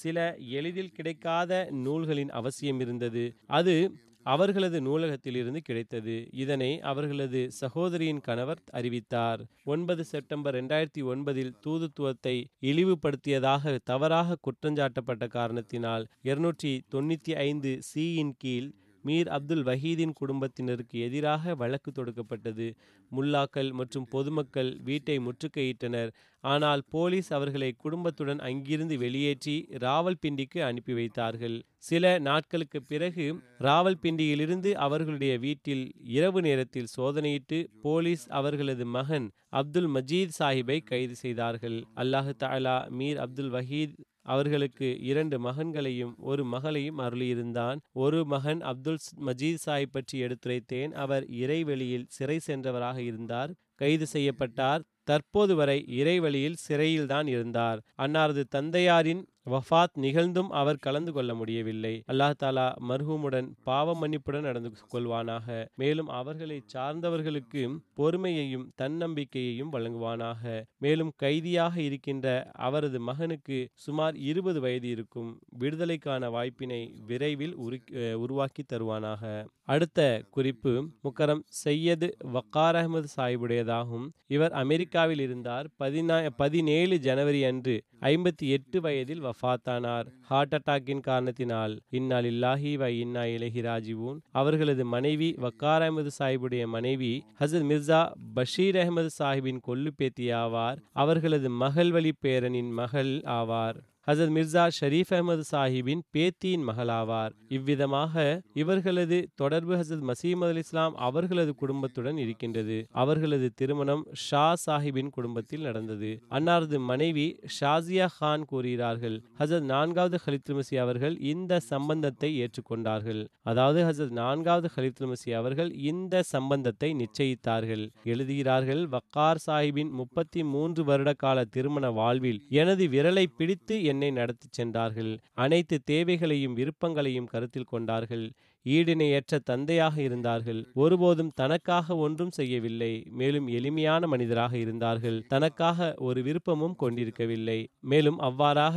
சில எளிதில் கிடைக்காத நூல்களின் அவசியம் இருந்தது. அது அவர்களது நூலகத்தில் இருந்து கிடைத்தது. இதனை அவர்களது சகோதரியின் கணவர் அறிவித்தார். 9 செப்டம்பர் 2009இல் தூதுத்துவத்தை இழிவுபடுத்தியதாக தவறாக குற்றஞ்சாட்டப்பட்ட காரணத்தினால் 295(c)யின் கீழ் மீர் அப்துல் வஹீதின் குடும்பத்தினருக்கு எதிராக வழக்கு தொடுக்கப்பட்டது. முல்லாக்கள் மற்றும் பொதுமக்கள் வீட்டை முற்றுகையிட்டனர். ஆனால் போலீஸ் அவர்களை குடும்பத்துடன் அங்கிருந்து வெளியேற்றி ராவல்பிண்டிக்கு அனுப்பி வைத்தார்கள். சில நாட்களுக்கு பிறகு ராவல்பிண்டியிலிருந்து அவர்களுடைய வீட்டில் இரவு நேரத்தில் சோதனையிட்டு போலீஸ் அவர்களது மகன் அப்துல் மஜீத் சாஹிப்பை கைது செய்தார்கள். அல்லாஹு தஆலா மீர் அப்துல் வஹீத் அவர்களுக்கு 2 மகன்களையும் 1 மகளையும் அருளியிருந்தான். ஒரு மகன் அப்துல் மஜீத் சாஹிப் பற்றி எடுத்துரைத்தேன். அவர் இறைவெளியில் சிறை சென்றவராக இருந்தார், கைது செய்யப்பட்டார். தற்போது வரை இறைவெளியில் சிறையில்தான் இருந்தார். அன்னாரது தந்தையாரின் வஃபாத் நிகழ்ந்தும் அவர் கலந்து கொள்ள முடியவில்லை. அல்லாஹ் தாலா மர்ஹூமுடன் பாவ மன்னிப்புடன் நடந்து கொள்வானாக. மேலும் அவர்களை சார்ந்தவர்களுக்கு பொறுமையையும் தன்னம்பிக்கையையும் வழங்குவானாக. மேலும் கைதியாக இருக்கின்ற அவரது மகனுக்கு சுமார் 20 வயது இருக்கும். விடுதலைக்கான வாய்ப்பினை விரைவில் உருவாக்கி தருவானாக. அடுத்த குறிப்பு முக்கரம் சையது வக்கார் அஹமது சாஹிபுடையதாகும். இவர் அமெரிக்காவில் இருந்தார். 17 ஜனவரி அன்று 58 வயதில் வஃபாத்தானார். ஹார்ட் அட்டாக்கின் காரணத்தினால். இன்னா லில்லாஹி வ இன்னா இலைஹி ராஜிஊன். அவர்களது மனைவி வக்கார் அஹமது சாஹிபுடைய மனைவி ஹசரத் மிர்சா பஷீர் அஹமது சாஹிப்பின் கொள்ளுப்பேத்தி ஆவார். அவர்களது மகள் வழி பேரனின் மகள் ஆவார். ஹசரத் மிர்சா ஷரீஃப் அஹமது சாஹிப்பின் பேத்தியின் மகளாவார். இவ்விதமாக இவர்களது தொடர்பு ஹசரத் மசீம் அல் இஸ்லாம் அவர்களது குடும்பத்துடன் இருக்கின்றது. அவர்களது திருமணம் ஷா சாஹிப்பின் குடும்பத்தில் நடந்தது. அன்னாரது மனைவி ஷாசியா கான் கூறுகிறார்கள், ஹசரத் 4வது கலீத்துல் மசீஹ் அவர்கள் இந்த சம்பந்தத்தை ஏற்றுக்கொண்டார்கள். அதாவது ஹசரத் 4வது கலீத்துல் மசீஹ் அவர்கள் இந்த சம்பந்தத்தை நிச்சயித்தார்கள். எழுதுகிறார்கள், வக்கார் சாஹிப்பின் 33 வருட கால திருமண வாழ்வில் எனது விரலை பிடித்து என்னை நடத்தி சென்றார்கள். அனைத்து தேவைகளையும் விருப்பங்களையும் கருத்தில் கொண்டார்கள். ஈடிணையற்ற தந்தையாக இருந்தார்கள். ஒருபோதும் தனக்காக ஒன்றும் செய்யவில்லை. மேலும் எளிமையான மனிதராக இருந்தார்கள். தனக்காக ஒரு விருப்பமும் கொண்டிருக்கவில்லை. மேலும் அவ்வாறாக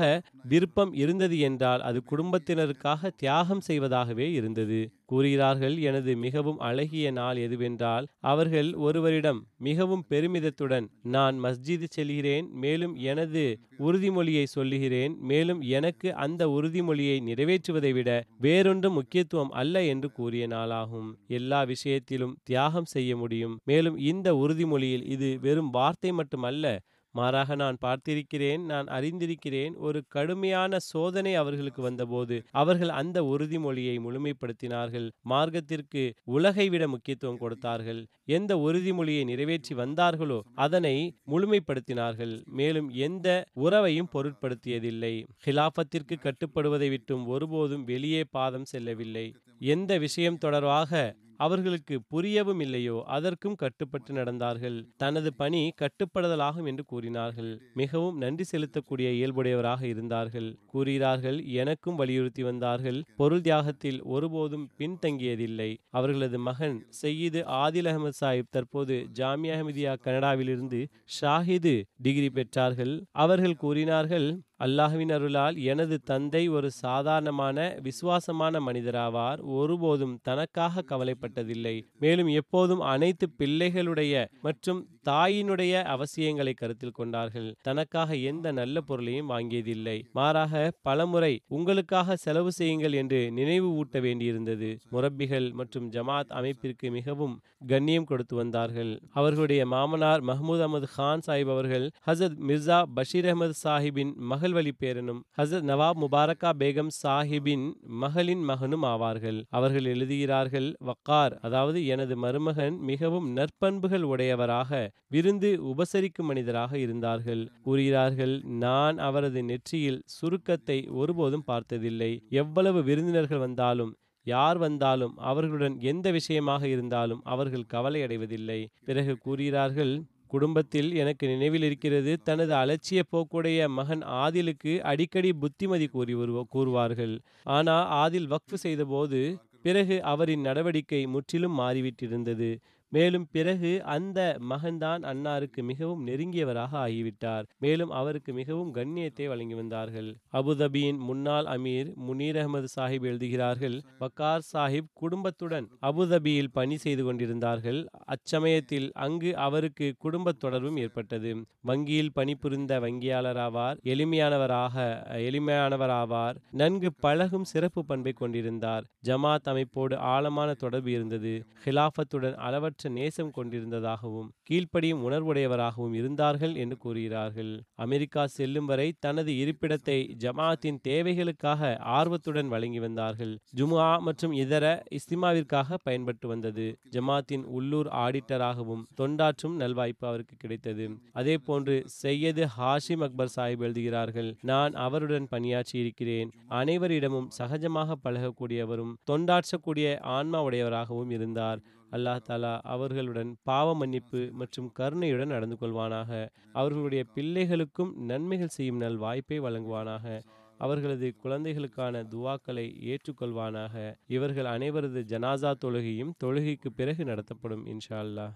விருப்பம் இருந்தது என்றால் அது குடும்பத்தினருக்காக தியாகம் செய்வதாகவே இருந்தது. கூறுகிறார்கள், எனது மிகவும் அழகிய நாள் எதுவென்றால் அவர்கள் ஒருவரிடம் மிகவும் பெருமிதத்துடன் நான் மஸ்ஜிது செல்கிறேன், மேலும் எனது உறுதிமொழியை சொல்லுகிறேன், மேலும் எனக்கு அந்த உறுதிமொழியை நிறைவேற்றுவதை விட வேறொன்றும் முக்கியத்துவம் அல்ல என்று கூறிய நாளாகும். எல்லா விஷயத்திலும் தியாகம் செய்ய முடியும். மேலும் இந்த உறுதிமொழியில் இது வெறும் வார்த்தை மட்டுமல்ல, மாறாக நான் பார்த்திருக்கிறேன், நான் அறிந்திருக்கிறேன். ஒரு கடுமையான சோதனை அவர்களுக்கு வந்தபோது அவர்கள் அந்த உறுதிமொழியை முழுமைப்படுத்தினார்கள். மார்க்கத்திற்கு உலகை விட முக்கியத்துவம் கொடுத்தார்கள். எந்த உறுதிமொழியை நிறைவேற்றி வந்தார்களோ அதனை முழுமைப்படுத்தினார்கள். மேலும் எந்த உறவையும் பொருட்படுத்தியதில்லை. ஹிலாஃபத்திற்கு கட்டுப்படுவதை விட்டும் ஒருபோதும் வெளியே பாதம் செல்லவில்லை. எந்த விஷயம் தொடர்பாக அவர்களுக்கு புரியவும் இல்லையோ அதற்கும் கட்டுப்பட்டு நடந்தார்கள். தனது பணி கட்டுப்படுதலாகும் என்று கூறினார்கள். மிகவும் நன்றி செலுத்தக்கூடிய இயல்புடையவராக இருந்தார்கள். கூறுகிறார்கள், எனக்கும் வலியுறுத்தி வந்தார்கள். பொருள் தியாகத்தில் ஒருபோதும் பின்தங்கியதில்லை. அவர்களது மகன் சையீது ஆதில் அஹமது சாஹிப் தற்போது ஜாமியா அஹமதியா கனடாவிலிருந்து ஷாஹிது டிகிரி பெற்றார்கள். அவர்கள் கூறினார்கள், அல்லாஹ்வின் அருளால் எனது தந்தை ஒரு சாதாரணமான விசுவாசமான மனிதராவார். ஒருபோதும் தனக்காக கவலைப்பட்டதில்லை. மேலும் எப்போதும் அனைத்து பிள்ளைகளுடைய மற்றும் தாயினுடைய அவசியங்களை கருத்தில் கொண்டார்கள். தனக்காக எந்த நல்ல பொருளையும் வாங்கியதில்லை. மாறாக பலமுறை உங்களுக்காக செலவு செய்யுங்கள் என்று நினைவு ஊட்ட வேண்டியிருந்தது. முரப்பிகள் மற்றும் ஜமாத் அமைப்பிற்கு மிகவும் கண்ணியம் கொடுத்து வந்தார்கள். அவர்களுடைய மாமனார் மஹ்மூத் அஹமது கான் சாஹிப் அவர்கள் ஹசரத் மிர்சா பஷீர் அஹமது சாஹிப்பின் மகள்வழி பேரனும் ஹசரத் நவாப் முபாரக்கா பேகம் சாஹிபின் மகளின் மகனும் ஆவார்கள். அவர்கள் எழுதுகிறார்கள், வக்கார் அதாவது எனது மருமகன் மிகவும் நற்பண்புகள் உடையவராக விருந்து உபசரிக்கும் மனிதராக இருந்தார்கள். கூறுகிறார்கள், நான் அவரது நெற்றியில் சுருக்கத்தை ஒருபோதும் பார்த்ததில்லை. எவ்வளவு விருந்தினர்கள் வந்தாலும் யார் வந்தாலும் அவர்களுடன் எந்த விஷயமாக இருந்தாலும் அவர்கள் கவலையடைவதில்லை. பிறகு கூறுகிறார்கள், குடும்பத்தில் எனக்கு நினைவில் இருக்கிறது, தனது அலட்சிய போக்குடைய மகன் ஆதிலுக்கு அடிக்கடி புத்திமதி கூறுவார்கள். ஆனால் ஆதில் வக்ஃப் செய்தபோது பிறகு அவரின் நடவடிக்கை முற்றிலும் மாறிவிட்டிருந்தது. மேலும் பிறகு அந்த மகன்தான் அன்னாருக்கு மிகவும் நெருங்கியவராக ஆகிவிட்டார். மேலும் அவருக்கு மிகவும் கண்ணியத்தை வழங்கி வந்தார்கள். அபுதாபியின் முன்னாள் அமீர் முனீர் அகமது சாஹிப் எழுதுகிறார்கள், வக்கார் சாஹிப் குடும்பத்துடன் அபுதாபியில் பணி செய்து கொண்டிருந்தார்கள். அச்சமயத்தில் அங்கு அவருக்கு குடும்ப தொடர்பும் ஏற்பட்டது. வங்கியில் பணிபுரிந்த வங்கியாளராவார். எளிமையானவராவார். நன்கு பழகும் சிறப்பு பண்பை கொண்டிருந்தார். ஜமாத் அமைப்போடு ஆழமான தொடர்பு இருந்தது. ஹிலாஃபத்துடன் அளவற்ற நேசம் கொண்டிருந்ததாகவும் கீழ்ப்படியும் உணர்வுடையவராகவும் இருந்தார்கள் என்று கூறுகிறார்கள். அமெரிக்கா செல்லும் வரை தனது இருப்பிடத்தை ஜமாத்தின் தேவைகளுக்காக ஆர்வத்துடன் வழங்கி வந்தார்கள். ஜும்ஆ மற்றும் இதர இஸ்திமாவிற்காக பயன்பட்டு வந்தது. ஜமாத்தின் உள்ளூர் ஆடிட்டராகவும் தொண்டாற்றும் நல்வாய்ப்பு அவருக்கு கிடைத்தது. அதே போன்று சையது ஹாஷிம் அக்பர் சாஹிப் எழுதுகிறார்கள், நான் அவருடன் பணியாற்றி இருக்கிறேன். அனைவரிடமும் சகஜமாக பழகக்கூடியவரும் தொண்டாற்றக்கூடிய ஆன்மா உடையவராகவும் இருந்தார். அல்லாஹ் தாலா அவர்களுடன் பாவ மன்னிப்பு மற்றும் கருணையுடன் நடந்து கொள்வானாக. அவர்களுடைய பிள்ளைகளுக்கும் நன்மைகள் செய்யும் நல் வாய்ப்பை வழங்குவானாக. அவர்களது குழந்தைகளுக்கான துவாக்களை ஏற்றுக்கொள்வானாக. இவர்கள் அனைவரது ஜனாசா தொழுகையும் தொழுகைக்கு பிறகு நடத்தப்படும் இன்ஷா அல்லாஹ்.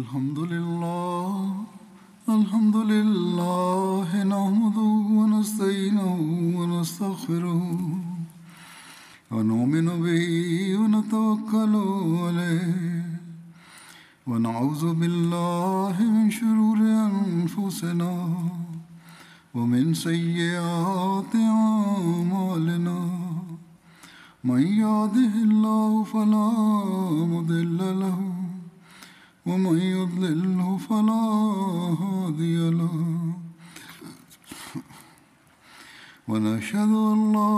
الحمد لله نحمده ونستعينه ونستغفره ونؤمن به ونتوكل عليه ونعوذ بالله من شرور أنفسنا ومن سيئات أعمالنا من يهده الله فلا مضل له ومن يضلله فلا هادي له ونشهد أن لا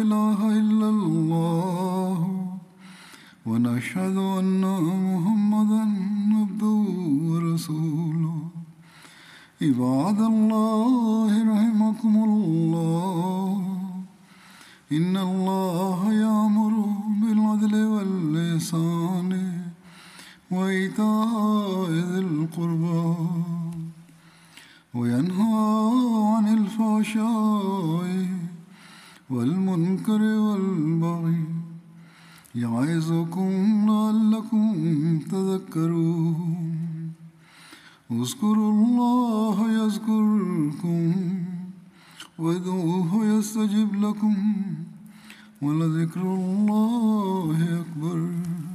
إله إلا الله ونشهد أن محمدا عبده ورسوله عباد الله رحمكم الله إن الله يأمر بالعدل والإحسان وإيتاء ذي القربى وينهى عن الفحشاء والمنكر والبغي يعظكم لعلكم تذكرون اذكروا الله يذكركم وادعوه يستجب لكم ولذكر الله أكبر